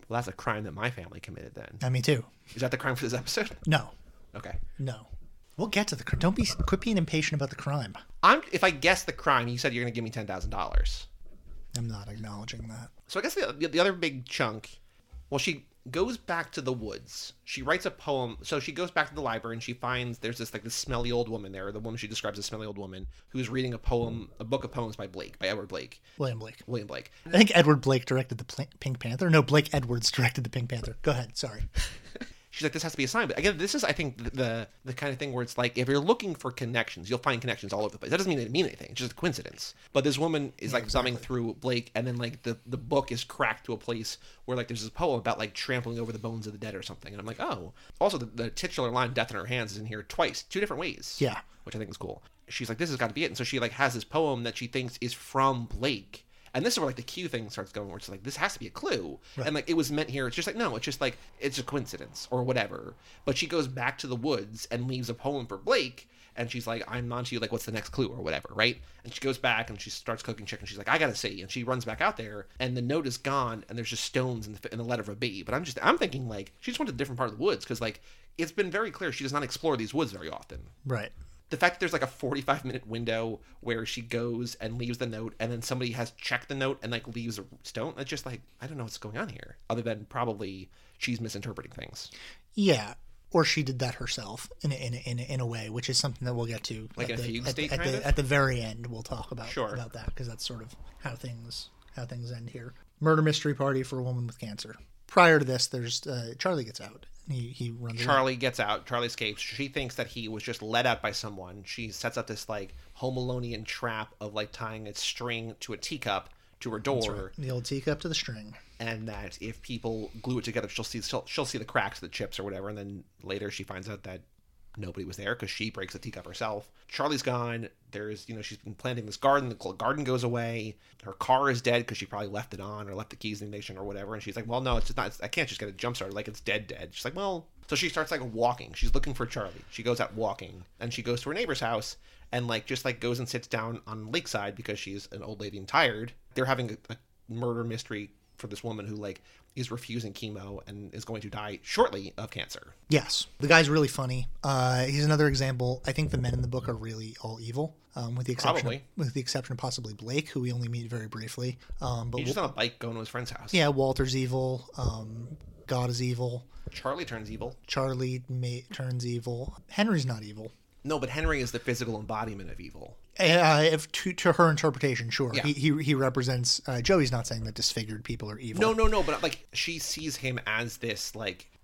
Well, that's a crime that my family committed then. Me too. Is that the crime for this episode? No. Okay. No. We'll get to the crime. Quit being impatient about the crime. If I guess the crime, you said you're going to give me $10,000. I'm not acknowledging that. So I guess the other big chunk, well, she goes back to the woods. She writes a poem. So she goes back to the library and she finds there's this smelly old woman there, the woman she describes as a smelly old woman, who's reading a book of poems by Edward Blake. William Blake. I think Edward Blake directed the Pink Panther. No, Blake Edwards directed the Pink Panther. Go ahead. Sorry. She's like, this has to be a sign. But again, this is, I think, the kind of thing where it's like, if you're looking for connections, you'll find connections all over the place. That doesn't mean they mean anything. It's just a coincidence. But this woman is exactly. Thumbing through Blake, and then the book is cracked to a place where there's this poem about trampling over the bones of the dead or something. And I'm like, oh. Also, the titular line, Death in Her Hands, is in here twice, two different ways. Yeah. Which I think is cool. She's like, this has got to be it. And so she has this poem that she thinks is from Blake. And this is where the Q thing starts going, where it's this has to be a clue. Right. And it was meant here. It's just no, it's just it's a coincidence or whatever. But she goes back to the woods and leaves a poem for Blake. And she's like, I'm on to you. What's the next clue or whatever, right? And she goes back and she starts cooking chicken. She's like, I got to see. And she runs back out there and the note is gone. And there's just stones in the letter of a B. But I'm thinking she just went to a different part of the woods. Because it's been very clear she does not explore these woods very often. Right. The fact that there's a 45-minute window where she goes and leaves the note and then somebody has checked the note and leaves a stone, it's just I don't know what's going on here, other than probably she's misinterpreting things. Yeah, or she did that herself in a way, which is something that we'll get to. At the very end, we'll talk about that, because that's sort of how things end here. Murder mystery party for a woman with cancer. Prior to this, there's Charlie gets out. He runs. Charlie gets out. Charlie escapes. She thinks that he was just let out by someone. She sets up this Home Alone-ian trap of tying a string to a teacup to her door. Right. The old teacup to the string. And that if people glue it together, she'll see the cracks, the chips or whatever. And then later she finds out that nobody was there because she breaks the teacup herself. Charlie's gone. There's, she's been planting this garden. The garden goes away. Her car is dead because she probably left it on or left the keys in the ignition or whatever. And she's like, well, no, it's just not. I can't just get a jump started. It's dead. She's like, well. So she starts walking. She's looking for Charlie. She goes out walking and she goes to her neighbor's house and goes and sits down on Lakeside because she's an old lady and tired. They're having a murder mystery for this woman who is refusing chemo and is going to die shortly of cancer. Yes. The guy's really funny. He's another example. I think the men in the book are really all evil, with the exception of possibly Blake, who we only meet very briefly. But he's just on a bike going to his friend's house. Yeah, Walter's evil. God is evil. Charlie turns evil. Turns evil. Henry's not evil. No, but Henry is the physical embodiment of evil. To her interpretation, sure. Yeah. He represents... Joey's not saying that disfigured people are evil. No. But, she sees him as this,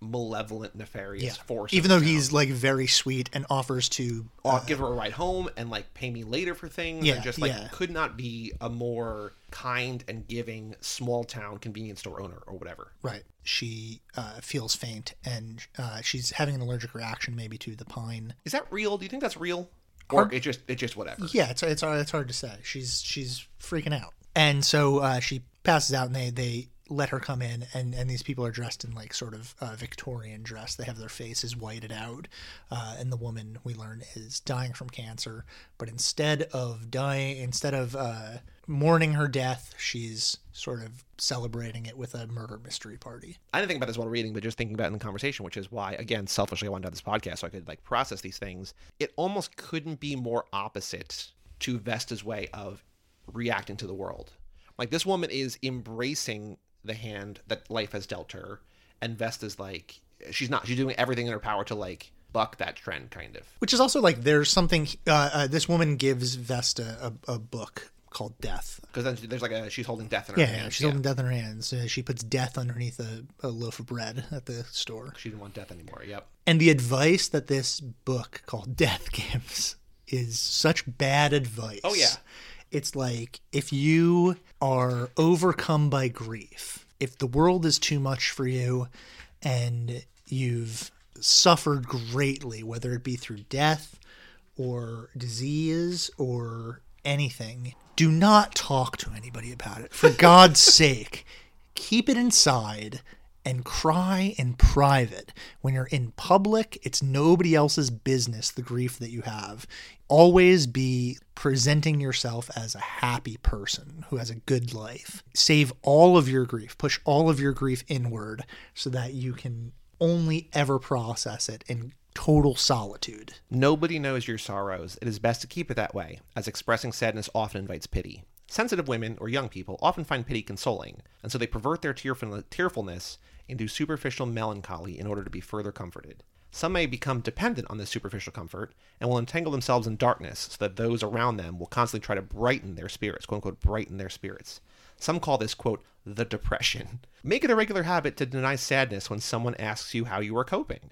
malevolent, nefarious force. Even though he's, very sweet and offers to... give her a ride home and, pay me later for things. Yeah, and just, could not be a more kind and giving small-town convenience store owner or whatever. Right. She feels faint, and she's having an allergic reaction maybe to the pine. Is that real? Do you think that's real? Or it's just whatever. Yeah, it's hard to say. She's freaking out, and so she passes out, and they let her come in, and these people are dressed in like sort of Victorian dress. They have their faces whited out, and the woman, we learn, is dying from cancer. But instead of mourning her death, she's sort of celebrating it with a murder mystery party. I didn't think about this while reading, but just thinking about it in the conversation, which is why, again, selfishly, I wanted to have this podcast so I could like process these things. It almost couldn't be more opposite to Vesta's way of reacting to the world. Like, this woman is embracing the hand that life has dealt her, and Vesta's like, she's doing everything in her power to like buck that trend, kind of. Which is also like, there's something, this woman gives Vesta a book called Death, because then there's like she's holding death in her hands. She's holding death in her hands. She puts death underneath a loaf of bread at the store. She didn't want death anymore. Yep. And the advice that this book called Death gives is such bad advice. Oh yeah. It's like, if you are overcome by grief, if the world is too much for you and you've suffered greatly, whether it be through death or disease or anything, do not talk to anybody about it. For God's sake, keep it inside and cry in private. When you're in public, it's nobody else's business, the grief that you have. Always be presenting yourself as a happy person who has a good life. Save all of your grief. Push all of your grief inward so that you can only ever process it in total solitude. Nobody knows your sorrows. It is best to keep it that way, as expressing sadness often invites pity. Sensitive women or young people often find pity consoling, and so they pervert their tearfulness into superficial melancholy in order to be further comforted. Some may become dependent on this superficial comfort and will entangle themselves in darkness so that those around them will constantly try to brighten their spirits, quote unquote, brighten their spirits. Some call this, quote, the depression. Make it a regular habit to deny sadness when someone asks you how you are coping.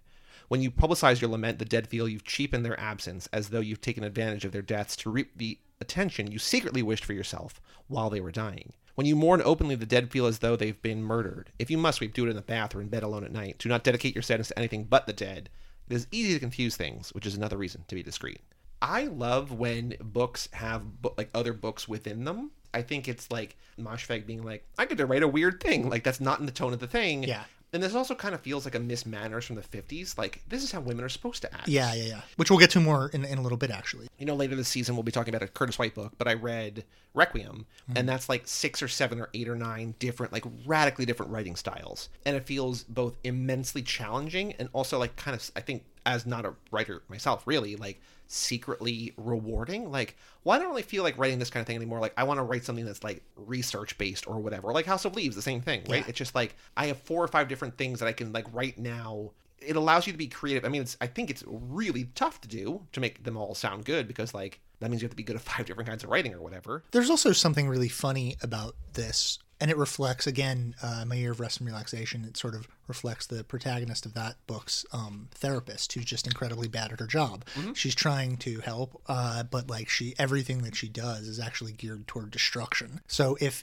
When you publicize your lament, the dead feel you've cheapened their absence, as though you've taken advantage of their deaths to reap the attention you secretly wished for yourself while they were dying. When you mourn openly, the dead feel as though they've been murdered. If you must weep, do it in the bath or in bed alone at night. Do not dedicate your sadness to anything but the dead. It is easy to confuse things, which is another reason to be discreet. I love when books have like other books within them. I think it's like Moshfegh being like, I get to write a weird thing. Like, that's not in the tone of the thing. Yeah. And this also kind of feels like a mismanners from the 50s. Like, this is how women are supposed to act. Yeah. Which we'll get to more in a little bit, actually. You know, later this season, we'll be talking about a Curtis White book, but I read Requiem, and that's like 6 or 7 or 8 or 9 different, like radically different writing styles. And it feels both immensely challenging and also like kind of, I think, as not a writer myself, really, like secretly rewarding. Like, well, I don't really feel like writing this kind of thing anymore. Like, I want to write something that's like research based or whatever. Like House of Leaves, the same thing, right? Yeah. It's just like, I have 4 or 5 different things that I can like write now. It allows you to be creative. I mean, I think it's really tough to do, to make them all sound good, because like, that means you have to be good at 5 different kinds of writing or whatever. There's also something really funny about this. And it reflects, again, My Year of Rest and Relaxation. It sort of reflects the protagonist of that book's therapist, who's just incredibly bad at her job. Mm-hmm. She's trying to help, but like everything that she does is actually geared toward destruction. So if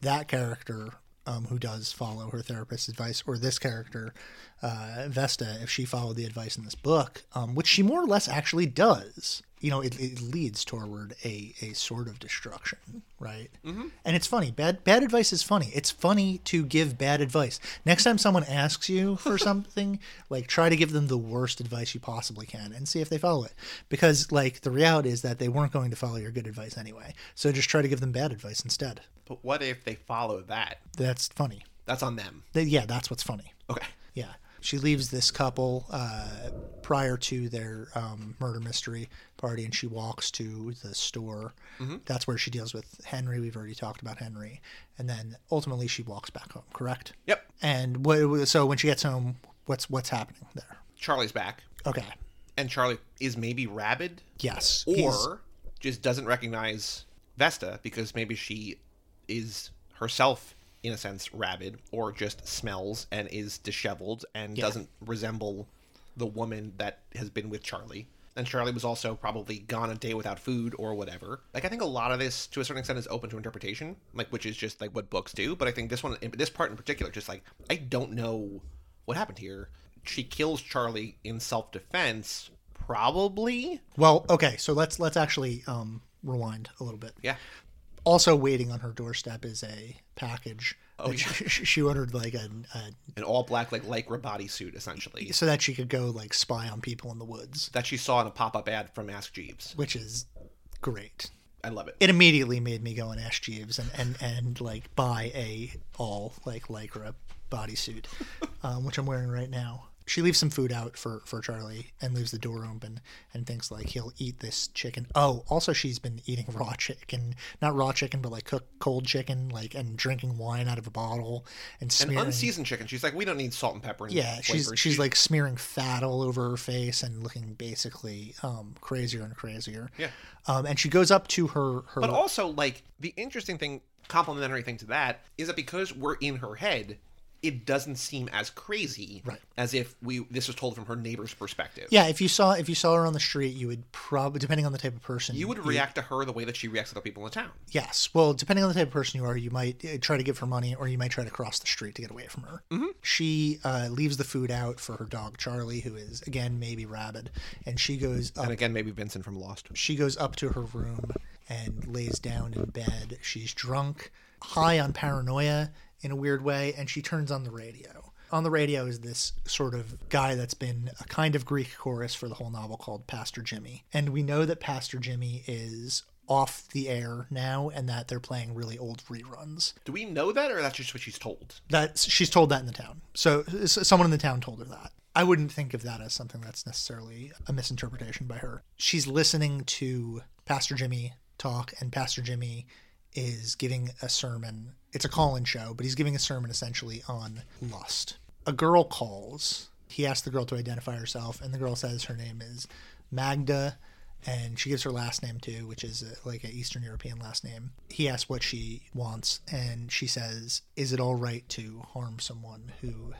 that character who does follow her therapist's advice, or this character, Vesta, if she followed the advice in this book, which she more or less actually does, you know, it leads toward a sort of destruction, right? Mm-hmm. And it's funny. Bad advice is funny. It's funny to give bad advice. Next time someone asks you for something, like, try to give them the worst advice you possibly can and see if they follow it. Because, like, the reality is that they weren't going to follow your good advice anyway. So just try to give them bad advice instead. But what if they follow that? That's funny. That's on them. That's what's funny. Okay. Yeah. She leaves this couple prior to their murder mystery party, and she walks to the store. Mm-hmm. That's where she deals with Henry. We've already talked about Henry. And then ultimately she walks back home, correct? Yep. And so when she gets home, what's happening there? Charlie's back. Okay. And Charlie is maybe rabid? Yes. Or just doesn't recognize Vesta because maybe she is herself, in a sense, rabid, or just smells and is disheveled and doesn't resemble the woman that has been with Charlie. And Charlie was also probably gone a day without food or whatever. Like, I think a lot of this, to a certain extent, is open to interpretation, like, which is just like what books do. But I think this part in particular, just like, I don't know what happened here. She kills Charlie in self-defense, probably. Well, okay, so let's actually rewind a little bit. Yeah. Also waiting on her doorstep is a package. Oh, yeah. She ordered like an all black like lycra bodysuit essentially, so that she could go like spy on people in the woods. That she saw in a pop up ad from Ask Jeeves, which is great. I love it. It immediately made me go and Ask Jeeves and like buy a all like lycra bodysuit, which I'm wearing right now. She leaves some food out for Charlie and leaves the door open and thinks like he'll eat this chicken. Oh, also she's been eating raw chicken, not raw chicken, but like cooked cold chicken, like, and drinking wine out of a bottle and smearing. And unseasoned chicken. She's like, we don't need salt and pepper. And yeah, she's like smearing fat all over her face and looking basically crazier and crazier. Yeah. And she goes up to her. But also like the interesting thing, complimentary thing to that is that because we're in her head, it doesn't seem as crazy as if this was told from her neighbor's perspective. Yeah, if you saw her on the street, you would probably, depending on the type of person, you would react to her the way that she reacts to the people in the town. Yes, well, depending on the type of person you are, you might try to give her money, or you might try to cross the street to get away from her. Mm-hmm. She leaves the food out for her dog Charlie, who is again maybe rabid, and she goes up, and again maybe Vincent from Lost. She goes up to her room and lays down in bed. She's drunk, high on paranoia, in a weird way, and she turns on the radio. On the radio is this sort of guy that's been a kind of Greek chorus for the whole novel called Pastor Jimmy. And we know that Pastor Jimmy is off the air now and that they're playing really old reruns. Do we know that, or that's just what she's told? She's told that in the town. So someone in the town told her that. I wouldn't think of that as something that's necessarily a misinterpretation by her. She's listening to Pastor Jimmy talk, and Pastor Jimmy is giving a sermon. It's a call-in show, but he's giving a sermon essentially on lust. A girl calls. He asks the girl to identify herself, and the girl says her name is Magda, and she gives her last name too, which is like an Eastern European last name. He asks what she wants, and she says, "Is it all right to harm someone who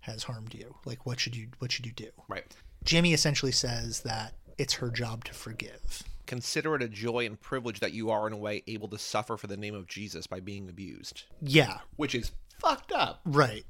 has harmed you? Like, what should you do?" Right. Jimmy essentially says that it's her job to forgive. Consider it a joy and privilege that you are, in a way, able to suffer for the name of Jesus by being abused. Yeah. Which is fucked up. Right.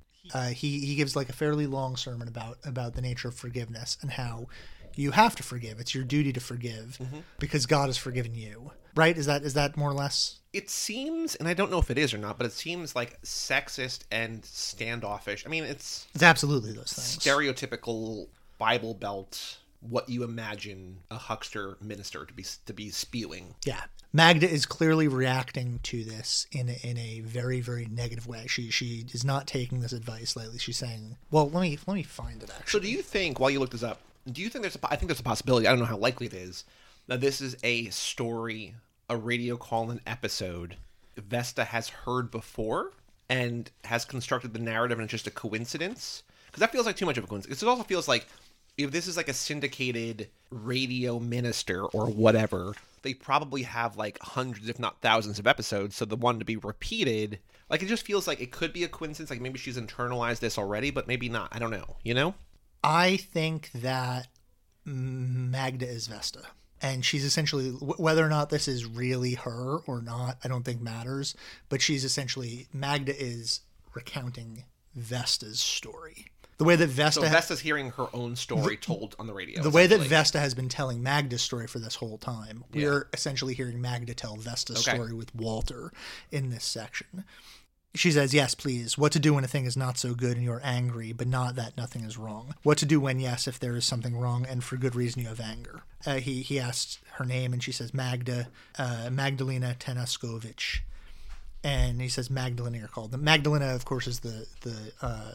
He gives like a fairly long sermon about the nature of forgiveness and how you have to forgive. It's your duty to forgive because God has forgiven you. Right? Is that more or less? It seems, and I don't know if it is or not, but it seems like sexist and standoffish. I mean, it's absolutely those things. Stereotypical Bible Belt, what you imagine a huckster minister to be spewing. Yeah. Magda is clearly reacting to this in a very, very negative way. She is not taking this advice lightly. She's saying, well, let me find it actually. So do you think, while you look this up, I think there's a possibility, I don't know how likely it is, that this is a story, a radio call-in episode Vesta has heard before and has constructed the narrative, and it's just a coincidence? Because that feels like too much of a coincidence. It also feels like, if this is like a syndicated radio minister or whatever, they probably have like hundreds, if not thousands, of episodes. So the one to be repeated, like, it just feels like it could be a coincidence. Like, maybe she's internalized this already, but maybe not. I don't know. You know? I think that Magda is Vesta. And she's essentially, whether or not this is really her or not, I don't think matters. But she's essentially, Magda is recounting Vesta's story. The way that Vesta's hearing her own story told on the radio. The way that Vesta has been telling Magda's story for this whole time. We're essentially hearing Magda tell Vesta's story with Walter in this section. She says, yes, please. What to do when a thing is not so good and you're angry, but not that nothing is wrong. What to do when, yes, if there is something wrong and for good reason you have anger. He asks her name, and she says, Magda, Magdalena Tenaskovich. And he says Magdalena, you're called. Magdalena, of course, is the Mary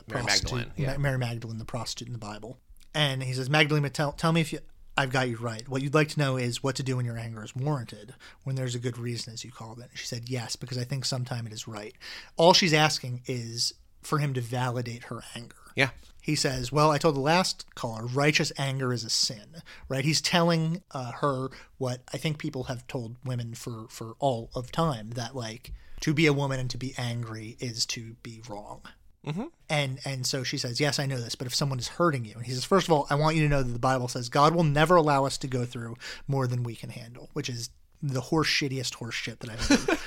prostitute. Mary Magdalene, the prostitute in the Bible. And he says, Magdalena, tell me if I've got you right. What you'd like to know is what to do when your anger is warranted, when there's a good reason, as you called it. And she said, yes, because I think sometime it is right. All she's asking is for him to validate her anger. Yeah. He says, well, I told the last caller, righteous anger is a sin, right? He's telling her what I think people have told women for all of time, that, like, to be a woman and to be angry is to be wrong. Mm-hmm. And so she says, yes, I know this, but if someone is hurting you. And he says, first of all, I want you to know that the Bible says God will never allow us to go through more than we can handle, which is the horse shit that I've ever heard.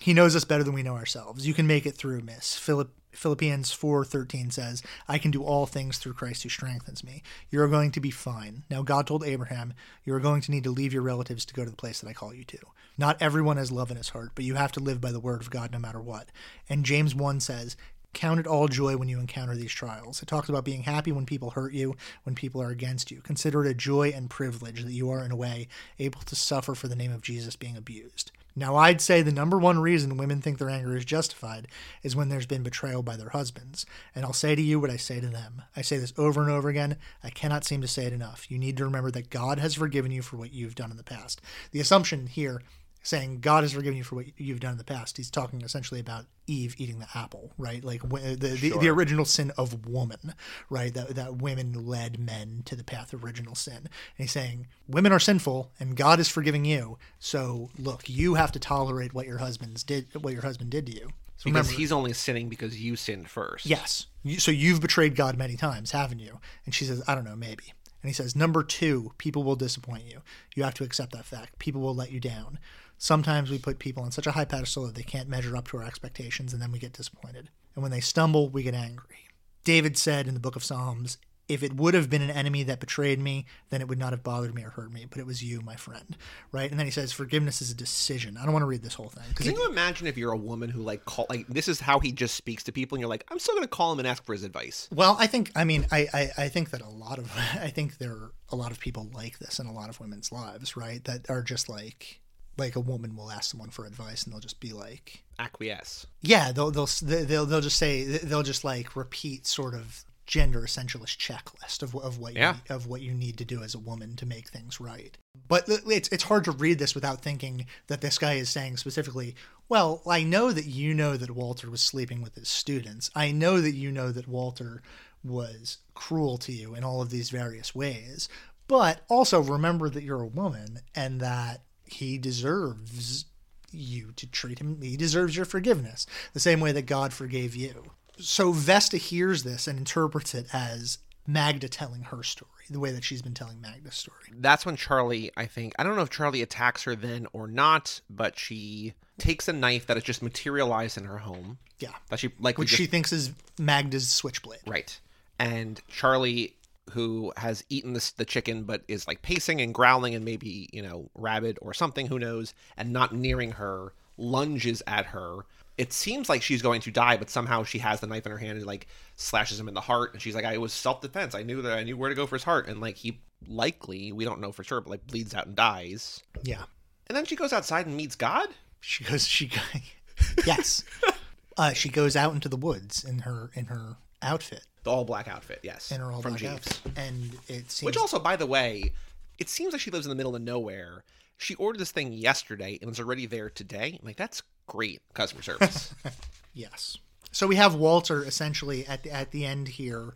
He knows us better than we know ourselves. You can make it through, miss. Philip Philippians 4:13 says, I can do all things through Christ who strengthens me. You're going to be fine. Now, God told Abraham, you're going to need to leave your relatives to go to the place that I call you to. Not everyone has love in his heart, but you have to live by the word of God no matter what. And James 1 says, count it all joy when you encounter these trials. It talks about being happy when people hurt you, when people are against you. Consider it a joy and privilege that you are, in a way, able to suffer for the name of Jesus being abused. Now, I'd say the number one reason women think their anger is justified is when there's been betrayal by their husbands. And I'll say to you what I say to them. I say this over and over again. I cannot seem to say it enough. You need to remember that God has forgiven you for what you've done in the past. The assumption here, saying God has forgiven you for what you've done in the past, he's talking essentially about Eve eating the apple, right? Like the original sin of woman, right? That women led men to the path of original sin. And he's saying women are sinful and God is forgiving you. So look, you have to tolerate what your husband did to you. So because remember, he's only sinning because you sinned first. Yes. So you've betrayed God many times, haven't you? And she says, I don't know, maybe. And he says, number two, people will disappoint you. You have to accept that fact. People will let you down. Sometimes we put people on such a high pedestal that they can't measure up to our expectations, and then we get disappointed. And when they stumble, we get angry. David said in the book of Psalms, if it would have been an enemy that betrayed me, then it would not have bothered me or hurt me, but it was you, my friend, right? And then he says, forgiveness is a decision. I don't want to read this whole thing. Can you imagine if you're a woman who this is how he just speaks to people, and you're like, I'm still going to call him and ask for his advice. Well, I think there are a lot of people like this in a lot of women's lives, right? That are just like a woman will ask someone for advice and they'll just be like, acquiesce. Yeah, they'll just say, they'll just like repeat sort of gender essentialist checklist of what you need to do as a woman to make things right. But it's hard to read this without thinking that this guy is saying specifically, well, I know that you know that Walter was sleeping with his students. I know that you know that Walter was cruel to you in all of these various ways. But also remember that you're a woman and that he deserves you to treat him. He deserves your forgiveness the same way that God forgave you. So Vesta hears this and interprets it as Magda telling her story, the way that she's been telling Magda's story. That's when Charlie, I don't know if Charlie attacks her then or not, but she takes a knife that has just materialized in her home. Yeah. Which she thinks is Magda's switchblade. Right. And Charlie, who has eaten the chicken but is like pacing and growling and maybe, rabid or something, who knows, and not nearing her, lunges at her. It seems like she's going to die, but somehow she has the knife in her hand and slashes him in the heart. And she's like, it was self-defense. I knew where to go for his heart. And he likely, we don't know for sure, but bleeds out and dies. Yeah. And then she goes outside and meets God. Yes. She goes out into the woods in her outfit. The all black outfit. Yes. In her all black outfit. And it seems, which also, by the way, it seems like she lives in the middle of nowhere. She ordered this thing yesterday and it's already there today. I'm like, that's great customer service. Yes. So we have Walter essentially at the end here,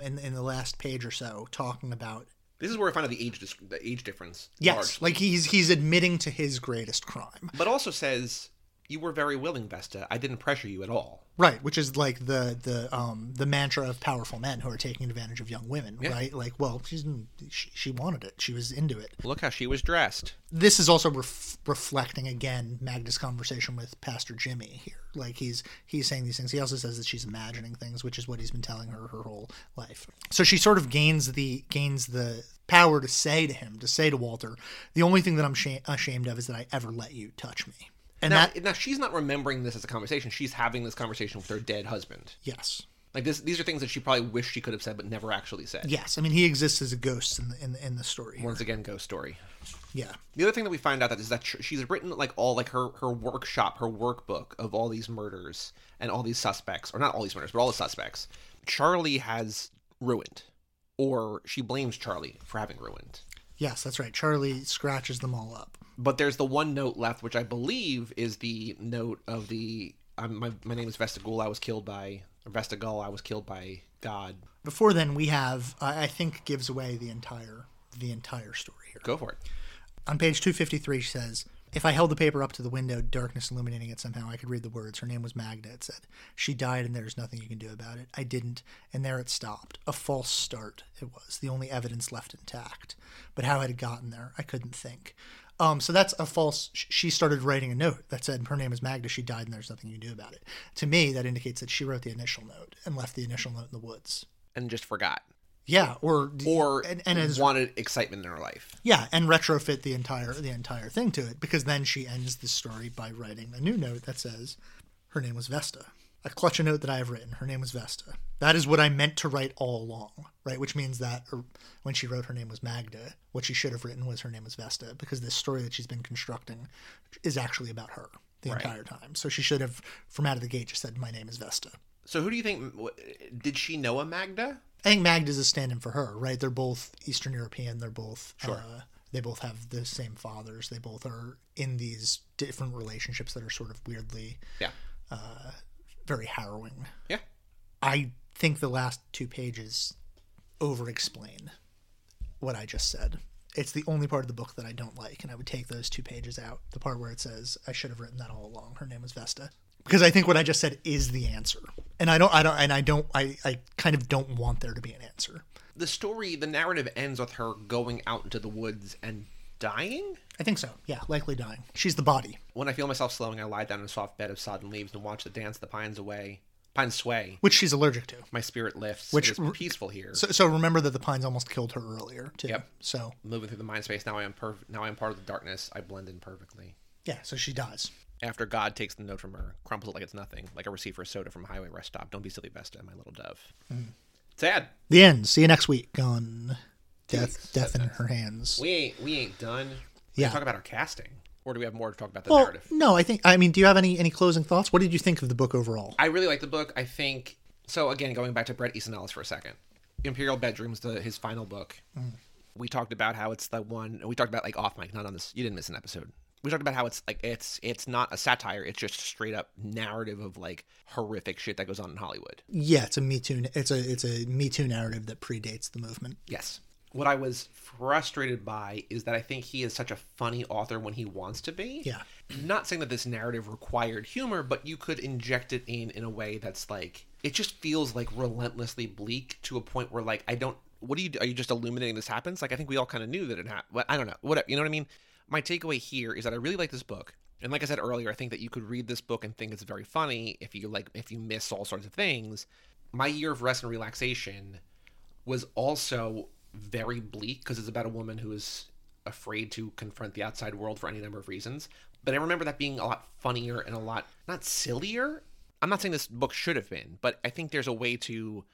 in the last page or so, talking about, this is where I find out the age difference. Yes, largely. He's admitting to his greatest crime, but also says, you were very willing, Vesta. I didn't pressure you at all. Right, which is the mantra of powerful men who are taking advantage of young women, yeah. Right? She wanted it. She was into it. Look how she was dressed. This is also reflecting, again, Magda's conversation with Pastor Jimmy here. He's saying these things. He also says that she's imagining things, which is what he's been telling her whole life. So she sort of gains the power to say to Walter, the only thing that I'm ashamed of is that I ever let you touch me. And now she's not remembering this as a conversation. She's having this conversation with her dead husband. Yes. These are things that she probably wished she could have said but never actually said. Yes. He exists as a ghost in the story. Once again, ghost story. Yeah. The other thing that we find out that is that she's written her workbook of all these murders and all these suspects, or not all these murders, but all the suspects, Charlie has ruined, or she blames Charlie for having ruined. Yes, that's right. Charlie scratches them all up. But there's the one note left, which I believe is the note of the my name is Vesta Gol. Vesta Gol. I was killed by God. Before then, we have gives away the entire story here. Go for it. On page 253, she says, "If I held the paper up to the window, darkness illuminating it somehow, I could read the words. Her name was Magda, it said. She died, and there's nothing you can do about it. I didn't, and there it stopped. A false start, it was, the only evidence left intact. But how it had gotten there, I couldn't think. So that's a false. She started writing a note that said her name is Magda. She died and there's nothing you can do about it. To me, that indicates that she wrote the initial note and left the initial note in the woods. And just forgot. Yeah, or wanted excitement in her life. Yeah, and retrofit the entire thing to it, because then she ends the story by writing a new note that says her name was Vesta. I clutch a note that I have written. Her name was Vesta. That is what I meant to write all along, right? Which means that when she wrote her name was Magda, what she should have written was her name was Vesta, because this story that she's been constructing is actually about her the entire time. So she should have, from out of the gate, just said, my name is Vesta. So who do you think, did she know a Magda? I think Magda's a stand-in for her, right? They're both Eastern European. They're both, they both have the same fathers. They both are in these different relationships that are sort of weirdly... Yeah. Very harrowing. Yeah. I think the last two pages over-explain what I just said. It's the only part of the book that I don't like, and I would take those two pages out. The part where it says, I should have written that all along. Her name was Vesta. Because I think what I just said is the answer. And I kind of don't want there to be an answer. The narrative ends with her going out into the woods and dying? I think so. Yeah, likely dying. She's the body. When I feel myself slowing, I lie down in a soft bed of sodden leaves and watch the dance of the pines sway. Which she's allergic to. My spirit lifts. Which is peaceful here. So remember that the pines almost killed her earlier, too. Yep. So moving through the mind space, now I am part of the darkness. I blend in perfectly. Yeah, so she dies. After God takes the note from her, crumples it like it's nothing, like a receipt for a soda from a highway rest stop. Don't be silly, Vesta, my little dove. Mm. Sad. The end. See you next week on Death in Her Hands. We ain't done. Yeah. Talk about our casting, or do we have more to talk about the narrative? No, do you have any closing thoughts? What did you think of the book overall? I really like the book. I think so. Again, going back to Bret Easton Ellis for a second, Imperial Bedrooms, his final book. Mm. We talked about how it's the one. We talked about, like, off mic, not on this. You didn't miss an episode. We talked about how it's like it's not a satire. It's just straight up narrative of, like, horrific shit that goes on in Hollywood. Yeah, it's a Me Too. It's a Me Too narrative that predates the movement. Yes. What I was frustrated by is that I think he is such a funny author when he wants to be. Yeah. Not saying that this narrative required humor, but you could inject it in a way that's, like, it just feels, like, relentlessly bleak to a point where, like, are you just illuminating this happens? Like, I think we all kind of knew that it happened. I don't know. Whatever. You know what I mean? My takeaway here is that I really like this book. And like I said earlier, I think that you could read this book and think it's very funny if you miss all sorts of things. My Year of Rest and Relaxation was also very bleak because it's about a woman who is afraid to confront the outside world for any number of reasons. But I remember that being a lot funnier and a lot, not sillier. I'm not saying this book should have been, but I think there's a way to,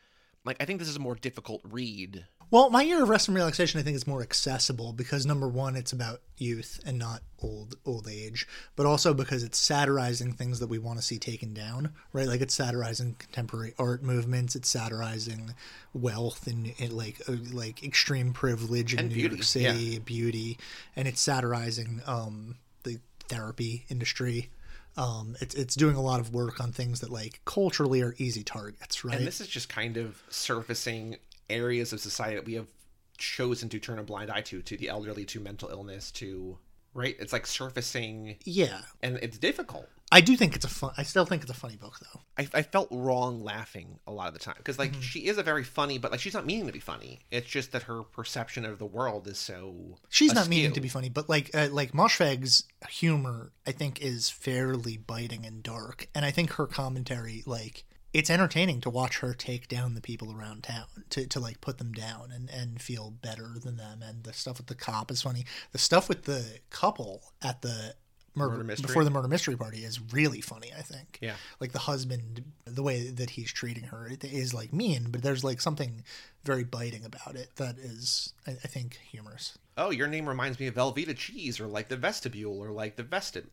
like, I think this is a more difficult read. Well, My Year of Rest and Relaxation, I think, is more accessible because, number one, it's about youth and not old age, but also because it's satirizing things that we want to see taken down, right? Like, it's satirizing contemporary art movements, it's satirizing wealth and like extreme privilege in New York City, beauty, and it's satirizing the therapy industry. It's doing a lot of work on things that, like, culturally are easy targets, right? And this is just kind of surfacing areas of society that we have chosen to turn a blind eye to the elderly, to mental illness, to, right? It's like surfacing. Yeah. And it's difficult. I still think it's a funny book, though. I felt wrong laughing a lot of the time because, like, mm-hmm. She is a very funny, but, like, she's not meaning to be funny. It's just that her perception of the world is so she's askew. Not meaning to be funny, but like Moshfegh's humor, I think, is fairly biting and dark, and I think her commentary, like, it's entertaining to watch her take down the people around town, to like put them down and feel better than them. And the stuff with the cop is funny. The stuff with the couple at the before the murder mystery party is really funny, I think. Yeah. Like, the husband, the way that he's treating her is, like, mean, but there's, like, something very biting about it that is, I think, humorous. Oh, your name reminds me of Velveeta cheese, or, like, the vestibule, or, like, the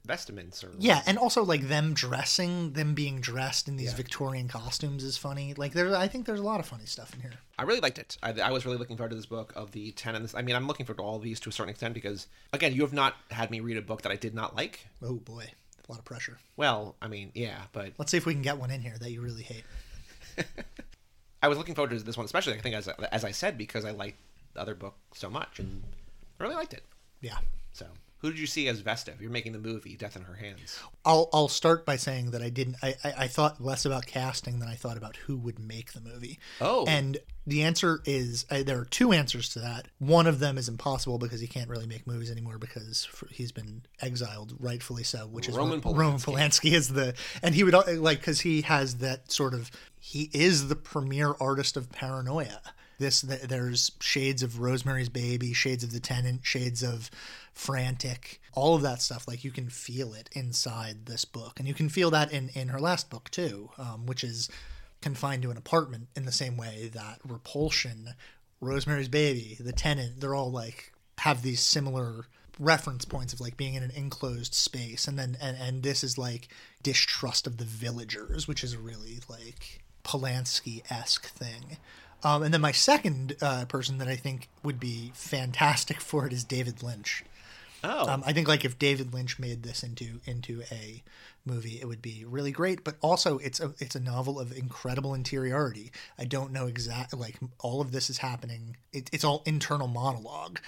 vestiments. Or, yeah, and also, like, them being dressed in these Victorian costumes is funny. Like, I think there's a lot of funny stuff in here. I really liked it. I was really looking forward to this book of The Tenant. I mean, I'm looking forward to all of these to a certain extent because, again, you have not had me read a book that I did not like. Oh, boy. A lot of pressure. Well, I mean, yeah, but... Let's see if we can get one in here that you really hate. I was looking forward to this one especially, I think, as I said, because I liked the other book so much, and I really liked it. Yeah. So Who did you see as Vesta? If you're making the movie Death in Her Hands. I'll start by saying that I didn't. I thought less about casting than I thought about who would make the movie. Oh, and the answer is there are two answers to that. One of them is impossible because he can't really make movies anymore because he's been exiled, rightfully so. Which is Roman Polanski is the, and he would like, because he has that sort of, he is the premier artist of paranoia. There's shades of Rosemary's Baby, shades of The Tenant, shades of Frantic, all of that stuff. Like, you can feel it inside this book, and you can feel that in her last book too, which is confined to an apartment in the same way that Repulsion, Rosemary's Baby, The Tenant, they're all like, have these similar reference points of like being in an enclosed space. And then and this is like distrust of the villagers, which is a really like Polanski-esque thing. And then my second person that I think would be fantastic for it is David Lynch. Oh, I think like if David Lynch made this into a movie, it would be really great. But also, it's a novel of incredible interiority. I don't know exactly, like, all of this is happening. It's all internal monologue.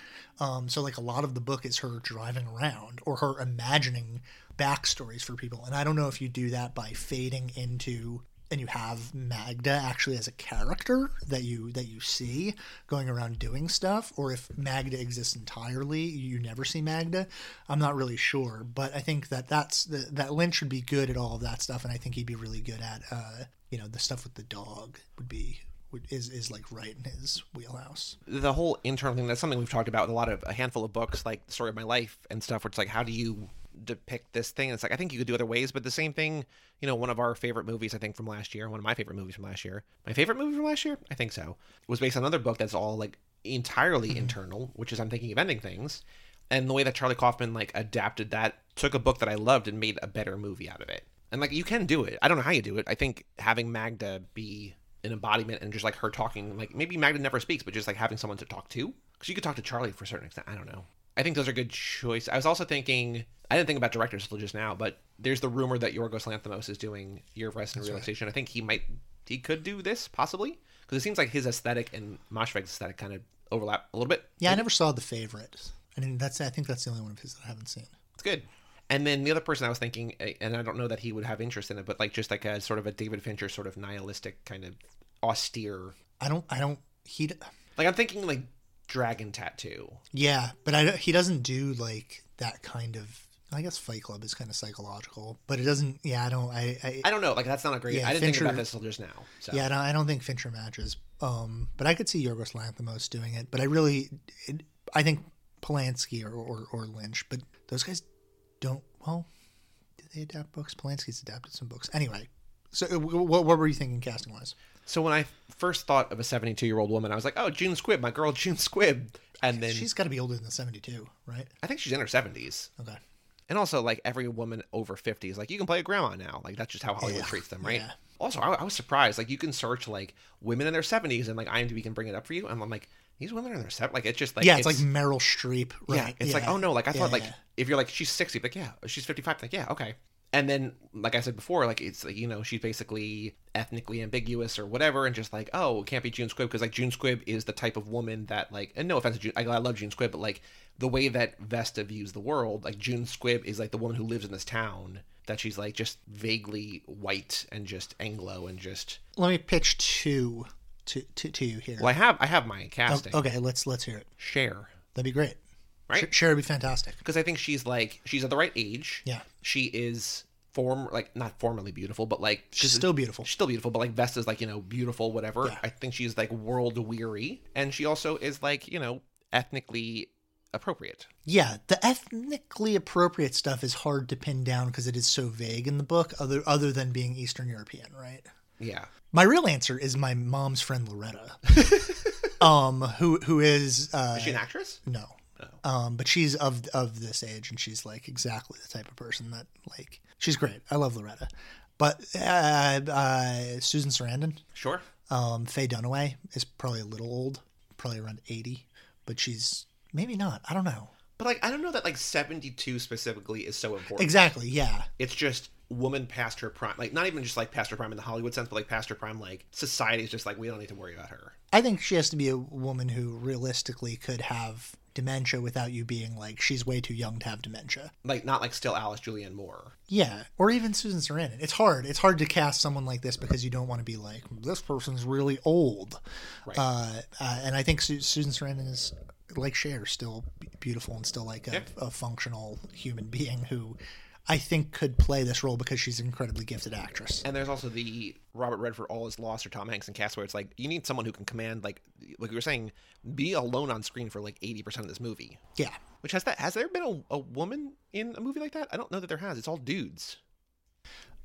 So like a lot of the book is her driving around or her imagining backstories for people. And I don't know if you do that by fading into. And you have Magda actually as a character that you see going around doing stuff, or if Magda exists entirely, you never see Magda. I'm not really sure, but I think that Lynch would be good at all of that stuff, and I think he'd be really good at the stuff with the dog is like right in his wheelhouse. The whole internal thing, that's something we've talked about in a handful of books, like The Story of My Life and stuff, where it's like, how do you depict this thing? And it's like, I think you could do other ways, but the same thing, one of our favorite movies, I think, from last year, my favorite movie from last year, I think so, was based on another book that's all like entirely internal, which is I'm Thinking of Ending Things. And the way that Charlie Kaufman like adapted that, took a book that I loved and made a better movie out of it. And like, you can do it. I don't know how you do it. I think having Magda be an embodiment and just like her talking, like maybe Magda never speaks, but just like having someone to talk to, because you could talk to Charlie for a certain extent. I don't know. I think those are good choices. I was also thinking, I didn't think about directors until just now, but there's the rumor that Yorgos Lanthimos is doing Year of Rest and Relaxation. Right. I think he could do this, possibly, because it seems like his aesthetic and Moshfegh's aesthetic kind of overlap a little bit. Yeah, I never saw The Favorite. I think that's the only one of his that I haven't seen. It's good. And then the other person I was thinking, and I don't know that he would have interest in it, but like just like a sort of a David Fincher sort of nihilistic kind of austere. I'm thinking like Dragon Tattoo. Yeah, but he doesn't do like that kind of. I guess Fight Club is kind of psychological, but it doesn't. Yeah, I don't. I don't know. Like, that's not a great. Yeah, I didn't think about this until just now. So. Yeah, no, I don't think Fincher matches. But I could see Yorgos Lanthimos doing it. But I really, I think Polanski or Lynch. But those guys don't. Well, do they adapt books? Polanski's adapted some books. Anyway, so what were you thinking casting wise? So when I first thought of a 72-year-old woman, I was like, oh, June Squibb, my girl June Squibb. And then she's got to be older than 72, right? I think she's in her 70s. Okay. And also, like, every woman over 50 is like, you can play a grandma now. Like, that's just how Hollywood treats them, right? Yeah. Also, I was surprised. Like, you can search, like, women in their 70s, and, like, IMDb can bring it up for you. And I'm like, these women are in their 70s. Like, it's just, like... Yeah, it's like Meryl Streep, right? Yeah, it's like, oh, no. Like, I thought, like, if you're like, she's 60, like, yeah. She's 55, like, yeah, okay. And then, like I said before, like, it's, like, she's basically ethnically ambiguous or whatever, and just like, oh, it can't be June Squibb, because, like, June Squibb is the type of woman that, like, and no offense to June, I love June Squibb, but, like, the way that Vesta views the world, like, June Squibb is, like, the woman who lives in this town, that she's, like, just vaguely white and just Anglo and just... Let me pitch two to you here. Well, I have my casting. Oh, okay, let's hear it. Cher. That'd be great. Right? Cher would be fantastic. Because I think she's at the right age. Yeah. She is not formerly beautiful, but like... She's still beautiful. She's still beautiful, but like Vesta's like, beautiful, whatever. Yeah. I think she's like world weary. And she also is like, ethnically appropriate. Yeah. The ethnically appropriate stuff is hard to pin down because it is so vague in the book, other than being Eastern European, right? Yeah. My real answer is my mom's friend, Loretta. Who is... Is she an actress? No. Oh. But she's of this age, and she's like exactly the type of person that like she's great. I love Loretta, but Susan Sarandon, sure. Faye Dunaway is probably a little old, probably around 80, but she's maybe not. I don't know. But like I don't know that like 72 specifically is so important. Exactly. Yeah. It's just woman past her prime, like not even just like past her prime in the Hollywood sense, but like past her prime, like society's just like, we don't need to worry about her. I think she has to be a woman who realistically could have dementia without you being like, she's way too young to have dementia. Like not like still Alice Julianne Moore. Yeah. Or even Susan Sarandon. It's hard to cast someone like this because you don't want to be like, this person's really old. Right. And I think Susan Sarandon is like Cher, still beautiful and still like a functional human being who I think could play this role because she's an incredibly gifted actress. And there's also the Robert Redford All Is Lost or Tom Hanks in Cast where it's like you need someone who can command like you were saying, be alone on screen for like 80% of this movie. Yeah. Which has there been a woman in a movie like that? I don't know that there has. It's all dudes.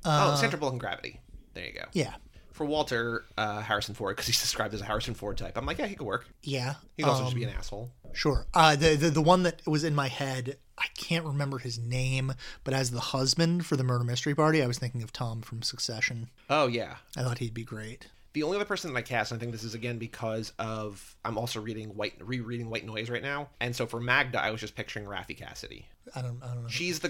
Sandra Bullock in Gravity. There you go. Yeah. For Walter, Harrison Ford, because he's described as a Harrison Ford type. I'm like, yeah, he could work. Yeah. He could also just be an asshole. Sure. The one that was in my head, I can't remember his name, but as the husband for the Murder Mystery Party, I was thinking of Tom from Succession. Oh, yeah. I thought he'd be great. The only other person that I cast, and I think this is, again, because of I'm also rereading White Noise right now. And so for Magda, I was just picturing Raffi Cassidy. I don't know. She's the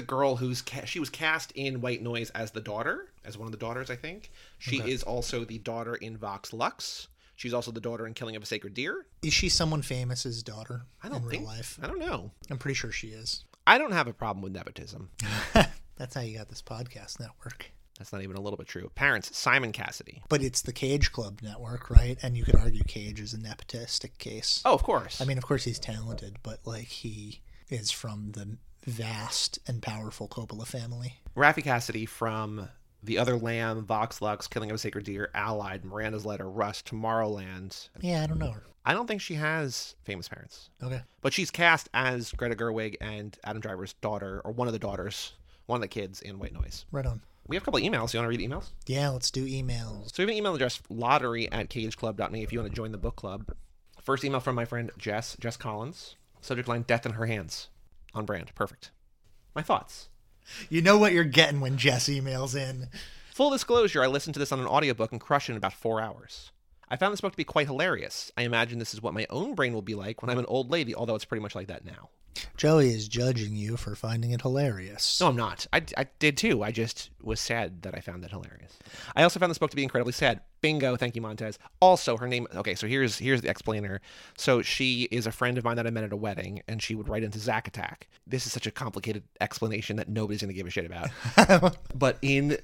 girl who's she was cast in White Noise as the daughter, as one of the daughters, I think. She is also the daughter in Vox Lux. She's also the daughter in Killing of a Sacred Deer. Is she someone famous's daughter in real life? I don't know. I'm pretty sure she is. I don't have a problem with nepotism. That's how you got this podcast network. That's not even a little bit true. Parents, Simon Cassidy. But it's the Cage Club network, right? And you could argue Cage is a nepotistic case. Oh, of course. I mean, of course he's talented, but like he is from the vast and powerful Coppola family. Raffi Cassidy from The Other Lamb, Vox Lux, Killing of a Sacred Deer, Allied, Miranda's Letter, Rush, Tomorrowland. Yeah, I don't know her. I don't think she has famous parents. Okay. But she's cast as Greta Gerwig and Adam Driver's daughter, or one of the daughters, one of the kids in White Noise. Right on. We have a couple of emails. You want to read the emails? Yeah, let's do emails. So we have an email address, lottery@cageclub.me, if you want to join the book club. First email from my friend Jess Collins. Subject line, Death in Her Hands. On brand. Perfect. My thoughts. You know what you're getting when Jess emails in. Full disclosure, I listened to this on an audiobook and crushed it in about 4 hours. I found this book to be quite hilarious. I imagine this is what my own brain will be like when I'm an old lady, although it's pretty much like that now. Joey is judging you for finding it hilarious. No, I'm not. I did too. I just was sad that I found that hilarious. I also found this book to be incredibly sad. Bingo. Thank you, Montez. Also, her name... Okay, so here's the explainer. So she is a friend of mine that I met at a wedding, and she would write into Zack Attack. This is such a complicated explanation that nobody's going to give a shit about. But in...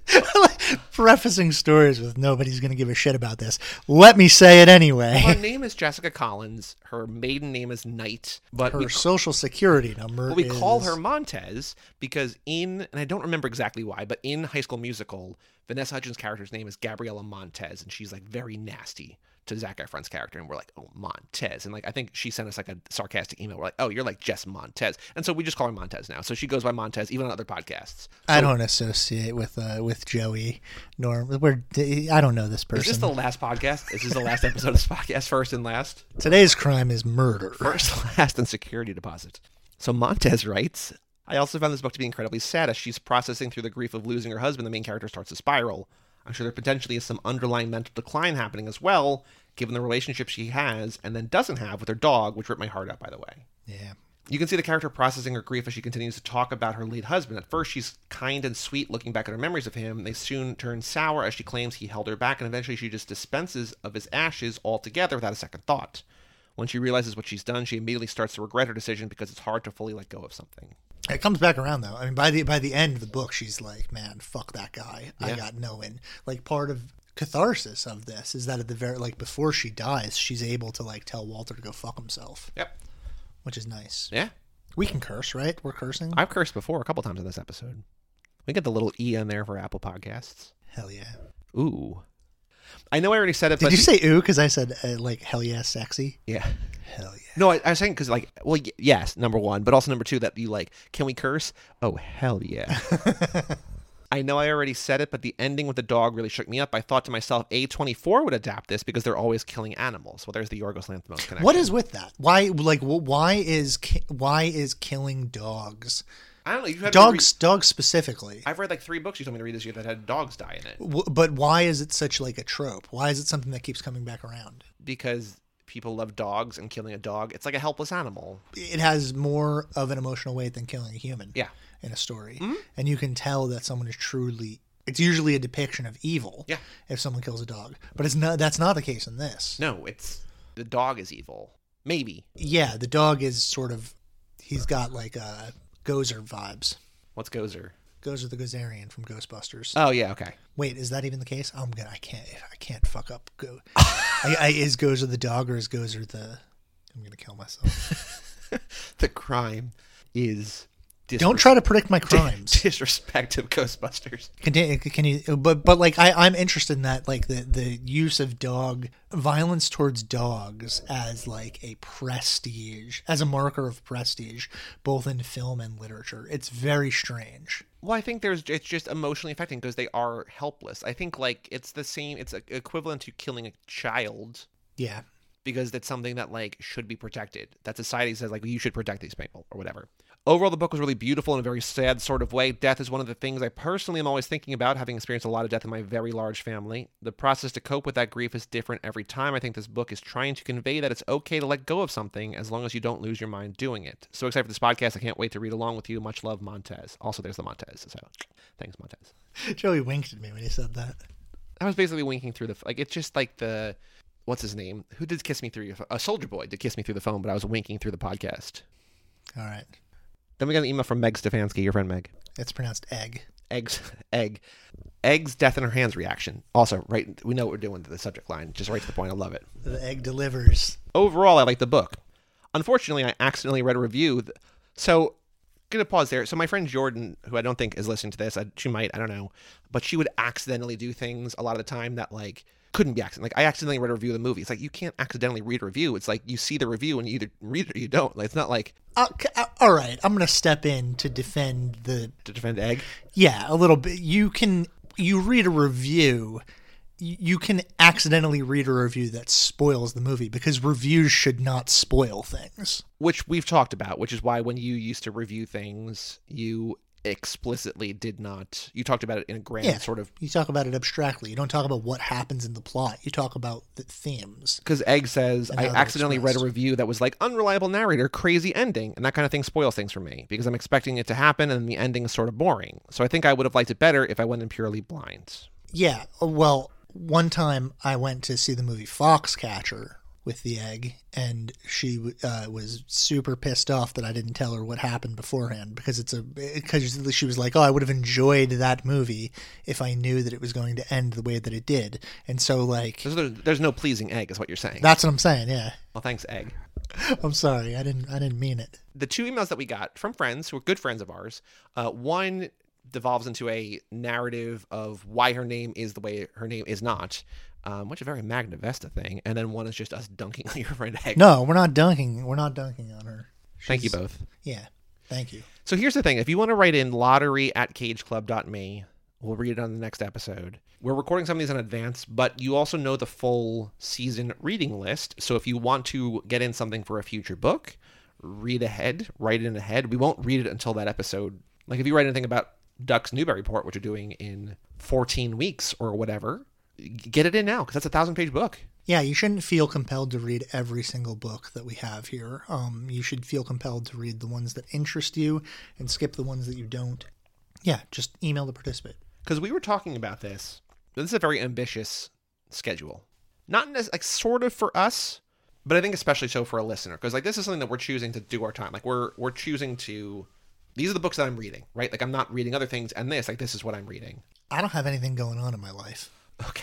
Prefacing stories with nobody's going to give a shit about this. Let me say it anyway. Her name is Jessica Collins. Her maiden name is Knight. But her social security number is... We call her Montez because in... And I don't remember exactly why, but in High School Musical... Vanessa Hudgens' character's name is Gabriella Montez, and she's, like, very nasty to Zac Efron's character, and we're like, oh, Montez. And, like, I think she sent us, like, a sarcastic email. We're like, oh, you're like Jess Montez. And so we just call her Montez now. So she goes by Montez, even on other podcasts. So, I don't associate with Joey, nor I don't know this person. Is this the last podcast? Is this the last episode of this podcast, first and last? Today's crime is murder. First, last, and security deposit. So Montez writes... I also found this book to be incredibly sad as she's processing through the grief of losing her husband. The main character starts to spiral. I'm sure there potentially is some underlying mental decline happening as well, given the relationship she has and then doesn't have with her dog, which ripped my heart out, by the way. Yeah. You can see the character processing her grief as she continues to talk about her late husband. At first, she's kind and sweet, looking back at her memories of him. They soon turn sour as she claims he held her back, and eventually she just dispenses of his ashes altogether without a second thought. When she realizes what she's done, she immediately starts to regret her decision because it's hard to fully let go of something. It comes back around, though. I mean, by the end of the book, she's like, man, fuck that guy. Yeah. I got no in. Like, part of catharsis of this is that at the very, like, before she dies, she's able to, like, tell Walter to go fuck himself. Yep. Which is nice. Yeah. We can curse, right? We're cursing. I've cursed before a couple times in this episode. We get the little E in there for Apple Podcasts. Hell yeah. Ooh. I know I already said it, but... Did you say ooh? Because I said, like, hell yeah, sexy. Yeah. Hell yeah. No, I was saying because, like, well, yes, number one, but also number two, that you, like, can we curse? Oh, hell yeah. I know I already said it, but the ending with the dog really shook me up. I thought to myself, A24 would adapt this because they're always killing animals. Well, there's the Yorgos Lanthimos connection. What is with that? Why, like, why is killing dogs... I don't know. You had dogs specifically. I've read like 3 books you told me to read this year that had dogs die in it. But why is it such like a trope? Why is it something that keeps coming back around? Because people love dogs and killing a dog. It's like a helpless animal. It has more of an emotional weight than killing a human. Yeah. in a story. Mm-hmm. And you can tell that someone is truly... It's usually a depiction of evil if someone kills a dog. But it's not. That's not the case in this. No, it's... The dog is evil. Maybe. Yeah, the dog is sort of... He's got like Gozer vibes. What's Gozer? Gozer the Gozerian from Ghostbusters. Oh, yeah, okay. Wait, is that even the case? I can't fuck up. Is Gozer the dog or is Gozer the... I'm going to kill myself. The crime is... Don't try to predict my crimes. Disrespect of Ghostbusters. Can you? But like I'm interested in that, like the use of dog violence towards dogs as like a prestige, as a marker of prestige, both in film and literature. It's very strange. Well, I think it's just emotionally affecting because they are helpless. I think like it's the same. It's equivalent to killing a child. Yeah. Because that's something that like should be protected. That society says like you should protect these people or whatever. Overall, the book was really beautiful in a very sad sort of way. Death is one of the things I personally am always thinking about, having experienced a lot of death in my very large family. The process to cope with that grief is different every time. I think this book is trying to convey that it's okay to let go of something as long as you don't lose your mind doing it. So excited for this podcast. I can't wait to read along with you. Much love, Montez. Also, there's the Montez. So thanks, Montez. Joey winked at me when he said that. I was basically winking through the... Like, it's just like the... What's his name? Who did Kiss Me Through Your Phone? Soldier Boy did Kiss Me Through the Phone, but I was winking through the podcast. All right. Then we got an email from Meg Stefanski, your friend Meg. It's pronounced egg. Egg's Death in Her Hands reaction. Also, right, we know what we're doing to the subject line. Just right to the point. I love it. The egg delivers. Overall, I like the book. Unfortunately, I accidentally read a review. So, going to pause there. So my friend Jordan, who I don't think is listening to this. She might, I don't know. But she would accidentally do things a lot of the time that like couldn't be accident. Like I accidentally read a review of the movie. It's like, you can't accidentally read a review. It's like you see the review and you either read it or you don't. Like, it's not like... all right, I'm going to step in to defend the... To defend egg? Yeah, a little bit. You read a review, you can accidentally read a review that spoils the movie because reviews should not spoil things. Which we've talked about, which is why when you used to review things, you... explicitly did not. You talked about it in a grand sort of... You talk about it abstractly. You don't talk about what happens in the plot. You talk about the themes. Because Egg says, I accidentally read a review that was like, unreliable narrator, crazy ending. And that kind of thing spoils things for me because I'm expecting it to happen and the ending is sort of boring. So I think I would have liked it better if I went in purely blind. Yeah. Well, one time I went to see the movie Foxcatcher with the egg, and she was super pissed off that I didn't tell her what happened beforehand because she was like, oh, I would have enjoyed that movie if I knew that it was going to end the way that it did. And so like there's no pleasing egg is what you're saying. That's what I'm saying. Yeah. Well, thanks, egg. I'm sorry. I didn't mean it. The two emails that we got from friends who are good friends of ours, one devolves into a narrative of why her name is the way her name is not. Which is a very Magna Vesta thing. And then one is just us dunking on your friend Egg. No, we're not dunking. We're not dunking on her. Thank you both. Yeah, thank you. So here's the thing. If you want to write in lottery@cageclub.me, we'll read it on the next episode. We're recording some of these in advance, but you also know the full season reading list. So if you want to get in something for a future book, read ahead, write it in ahead. We won't read it until that episode. Like if you write anything about Duck's Newburyport, which you're doing in 14 weeks or whatever, get it in now because that's a 1,000-page book. Yeah, you shouldn't feel compelled to read every single book that we have here. You should feel compelled to read the ones that interest you and skip the ones that you don't. Yeah, just email the participant. Because we were talking about this. This is a very ambitious schedule. Not like sort of for us, but I think especially so for a listener because like this is something that we're choosing to do our time. Like we're choosing to. These are the books that I'm reading, right? Like I'm not reading other things, and this is what I'm reading. I don't have anything going on in my life. Okay.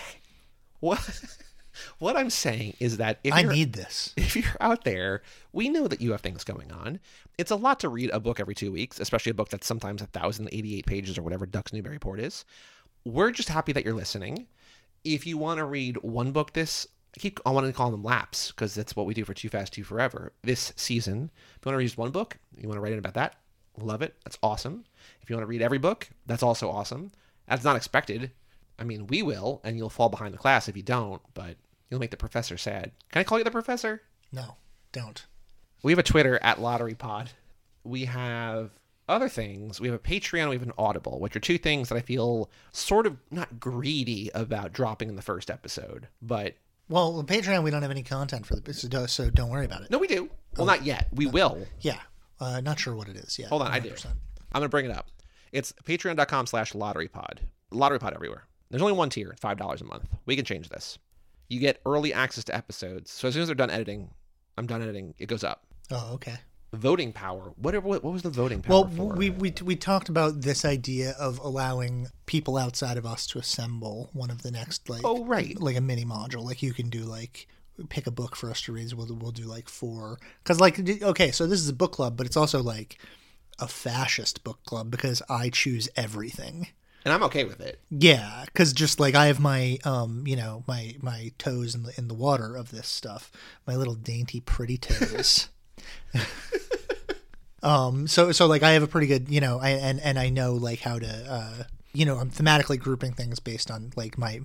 What I'm saying is that if I need this. If you're out there, we know that you have things going on. It's a lot to read a book every 2 weeks, especially a book that's sometimes 1,088 pages or whatever Duck's Newburyport is. We're just happy that you're listening. If you want to read one book I want to call them laps because that's what we do for Too Fast, Too Forever this season. If you want to read just one book, you want to write in about that, love it. That's awesome. If you want to read every book, that's also awesome. That's not expected. I mean, we will, and you'll fall behind the class if you don't, but you'll make the professor sad. Can I call you the professor? No, don't. We have a Twitter @LotteryPod. We have other things. We have a Patreon. We have an Audible, which are two things that I feel sort of not greedy about dropping in the first episode, but... Well, Patreon, we don't have any content for the... So don't worry about it. No, we do. Well, not yet. We will. Yeah. Not sure what it is yet. Hold on, 100%. I do. I'm going to bring it up. It's patreon.com/lotterypod. LotteryPod everywhere. There's only one tier, $5 a month. We can change this. You get early access to episodes. So as soon as they're done editing, I'm done editing, it goes up. Oh, okay. Voting power. What was the voting power for? Well, we talked about this idea of allowing people outside of us to assemble one of the next, like, oh, right, like a mini module. Like you can do, like, pick a book for us to read. We'll do like 4. Because, like, okay, so this is a book club, but it's also like a fascist book club because I choose everything. And I'm okay with it. Yeah, because just like I have my, my toes in the water of this stuff, my little dainty, pretty toes. So like I have a pretty good, and I know like how to, I'm thematically grouping things based on like my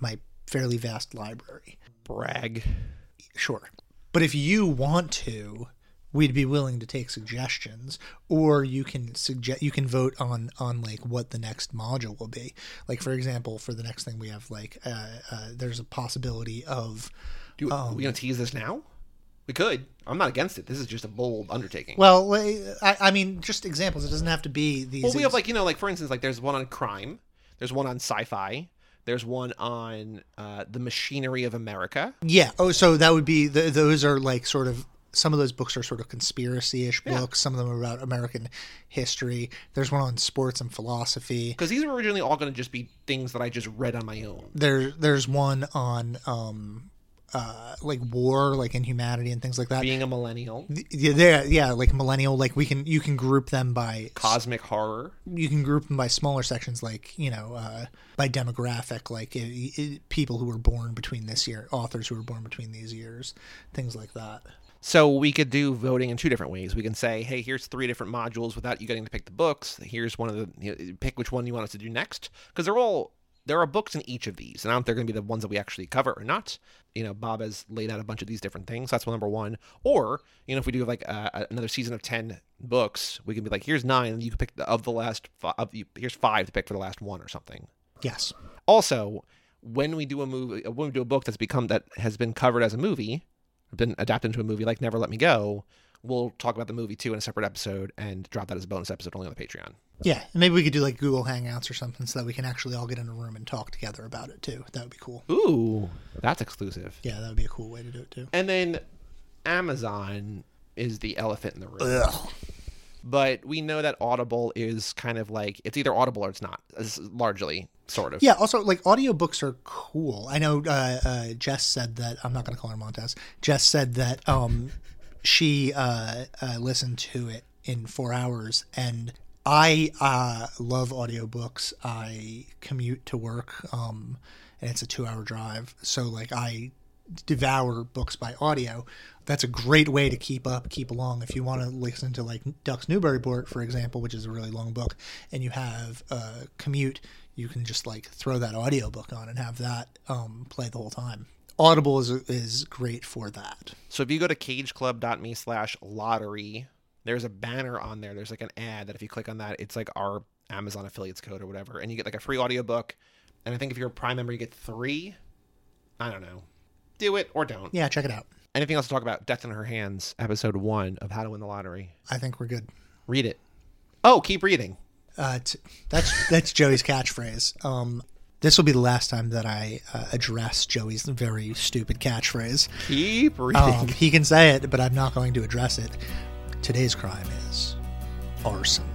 fairly vast library. Brag. Sure. But if you want to, we'd be willing to take suggestions, or you can vote on like what the next module will be. Like, for example, for the next thing we have, like, there's a possibility of, are we going to tease this now? We could. I'm not against it. This is just a bold undertaking. Well, I mean, just examples. It doesn't have to be these. Well, we have, like, for instance, like there's one on crime. There's one on sci-fi. There's one on the machinery of America. Yeah. Oh, so that would be, those are like sort of, some of those books are sort of conspiracy-ish books. Some of them are about American history. There's one on sports and philosophy. Because these were originally all going to just be things that I just read on my own. There's one on like war, like inhumanity and things like that. Being a millennial. Yeah, like millennial. Like you can group them by cosmic horror. You can group them by smaller sections, like by demographic, like people who were born between this year, authors who were born between these years, things like that. So we could do voting in 2 different ways. We can say, hey, here's 3 different modules without you getting to pick the books. Here's one of the, pick which one you want us to do next. Because there are books in each of these. And I don't know if they're going to be the ones that we actually cover or not. Bob has laid out a bunch of these different things. That's number 1. Or, if we do like another season of 10 books, we can be like, here's 9. And you can pick here's 5 to pick for the last one or something. Yes. Also, when we do a movie, when we do a book that has been covered as a movie, been adapted into a movie like Never Let Me Go, we'll talk about the movie too in a separate episode and drop that as a bonus episode only on the Patreon. Yeah, and maybe we could do like Google Hangouts or something so that we can actually all get in a room and talk together about it too. That would be cool. Ooh, that's exclusive. Yeah, that would be a cool way to do it too. And then Amazon is the elephant in the room. Ugh. But we know that Audible is kind of like, it's either Audible or it's not, it's largely, sort of. Yeah, also, like, audiobooks are cool. I know Jess said that, I'm not going to call her Montez, Jess said that she listened to it in 4 hours, and I love audiobooks. I commute to work, and it's a 2-hour drive, so, like, I devour books by audio. That's a great way to keep along. If you want to listen to like Ducks Newburyport, for example, which is a really long book, and you have a commute, you can just like throw that audiobook on and have that play the whole time. Audible is great for that. So if you go to cageclub.me/lottery, there's a banner on there. There's like an ad that if you click on that, it's like our Amazon affiliates code or whatever. And you get like a free audiobook. And I think if you're a Prime member, you get 3. I don't know. Do it or don't. Yeah, check it out. Anything else to talk about? Death in Her Hands, episode 1 of How to Win the Lottery. I think we're good. Read it. Oh, keep reading. That's Joey's catchphrase. This will be the last time that I address Joey's very stupid catchphrase. Keep reading. He can say it, but I'm not going to address it. Today's crime is arson.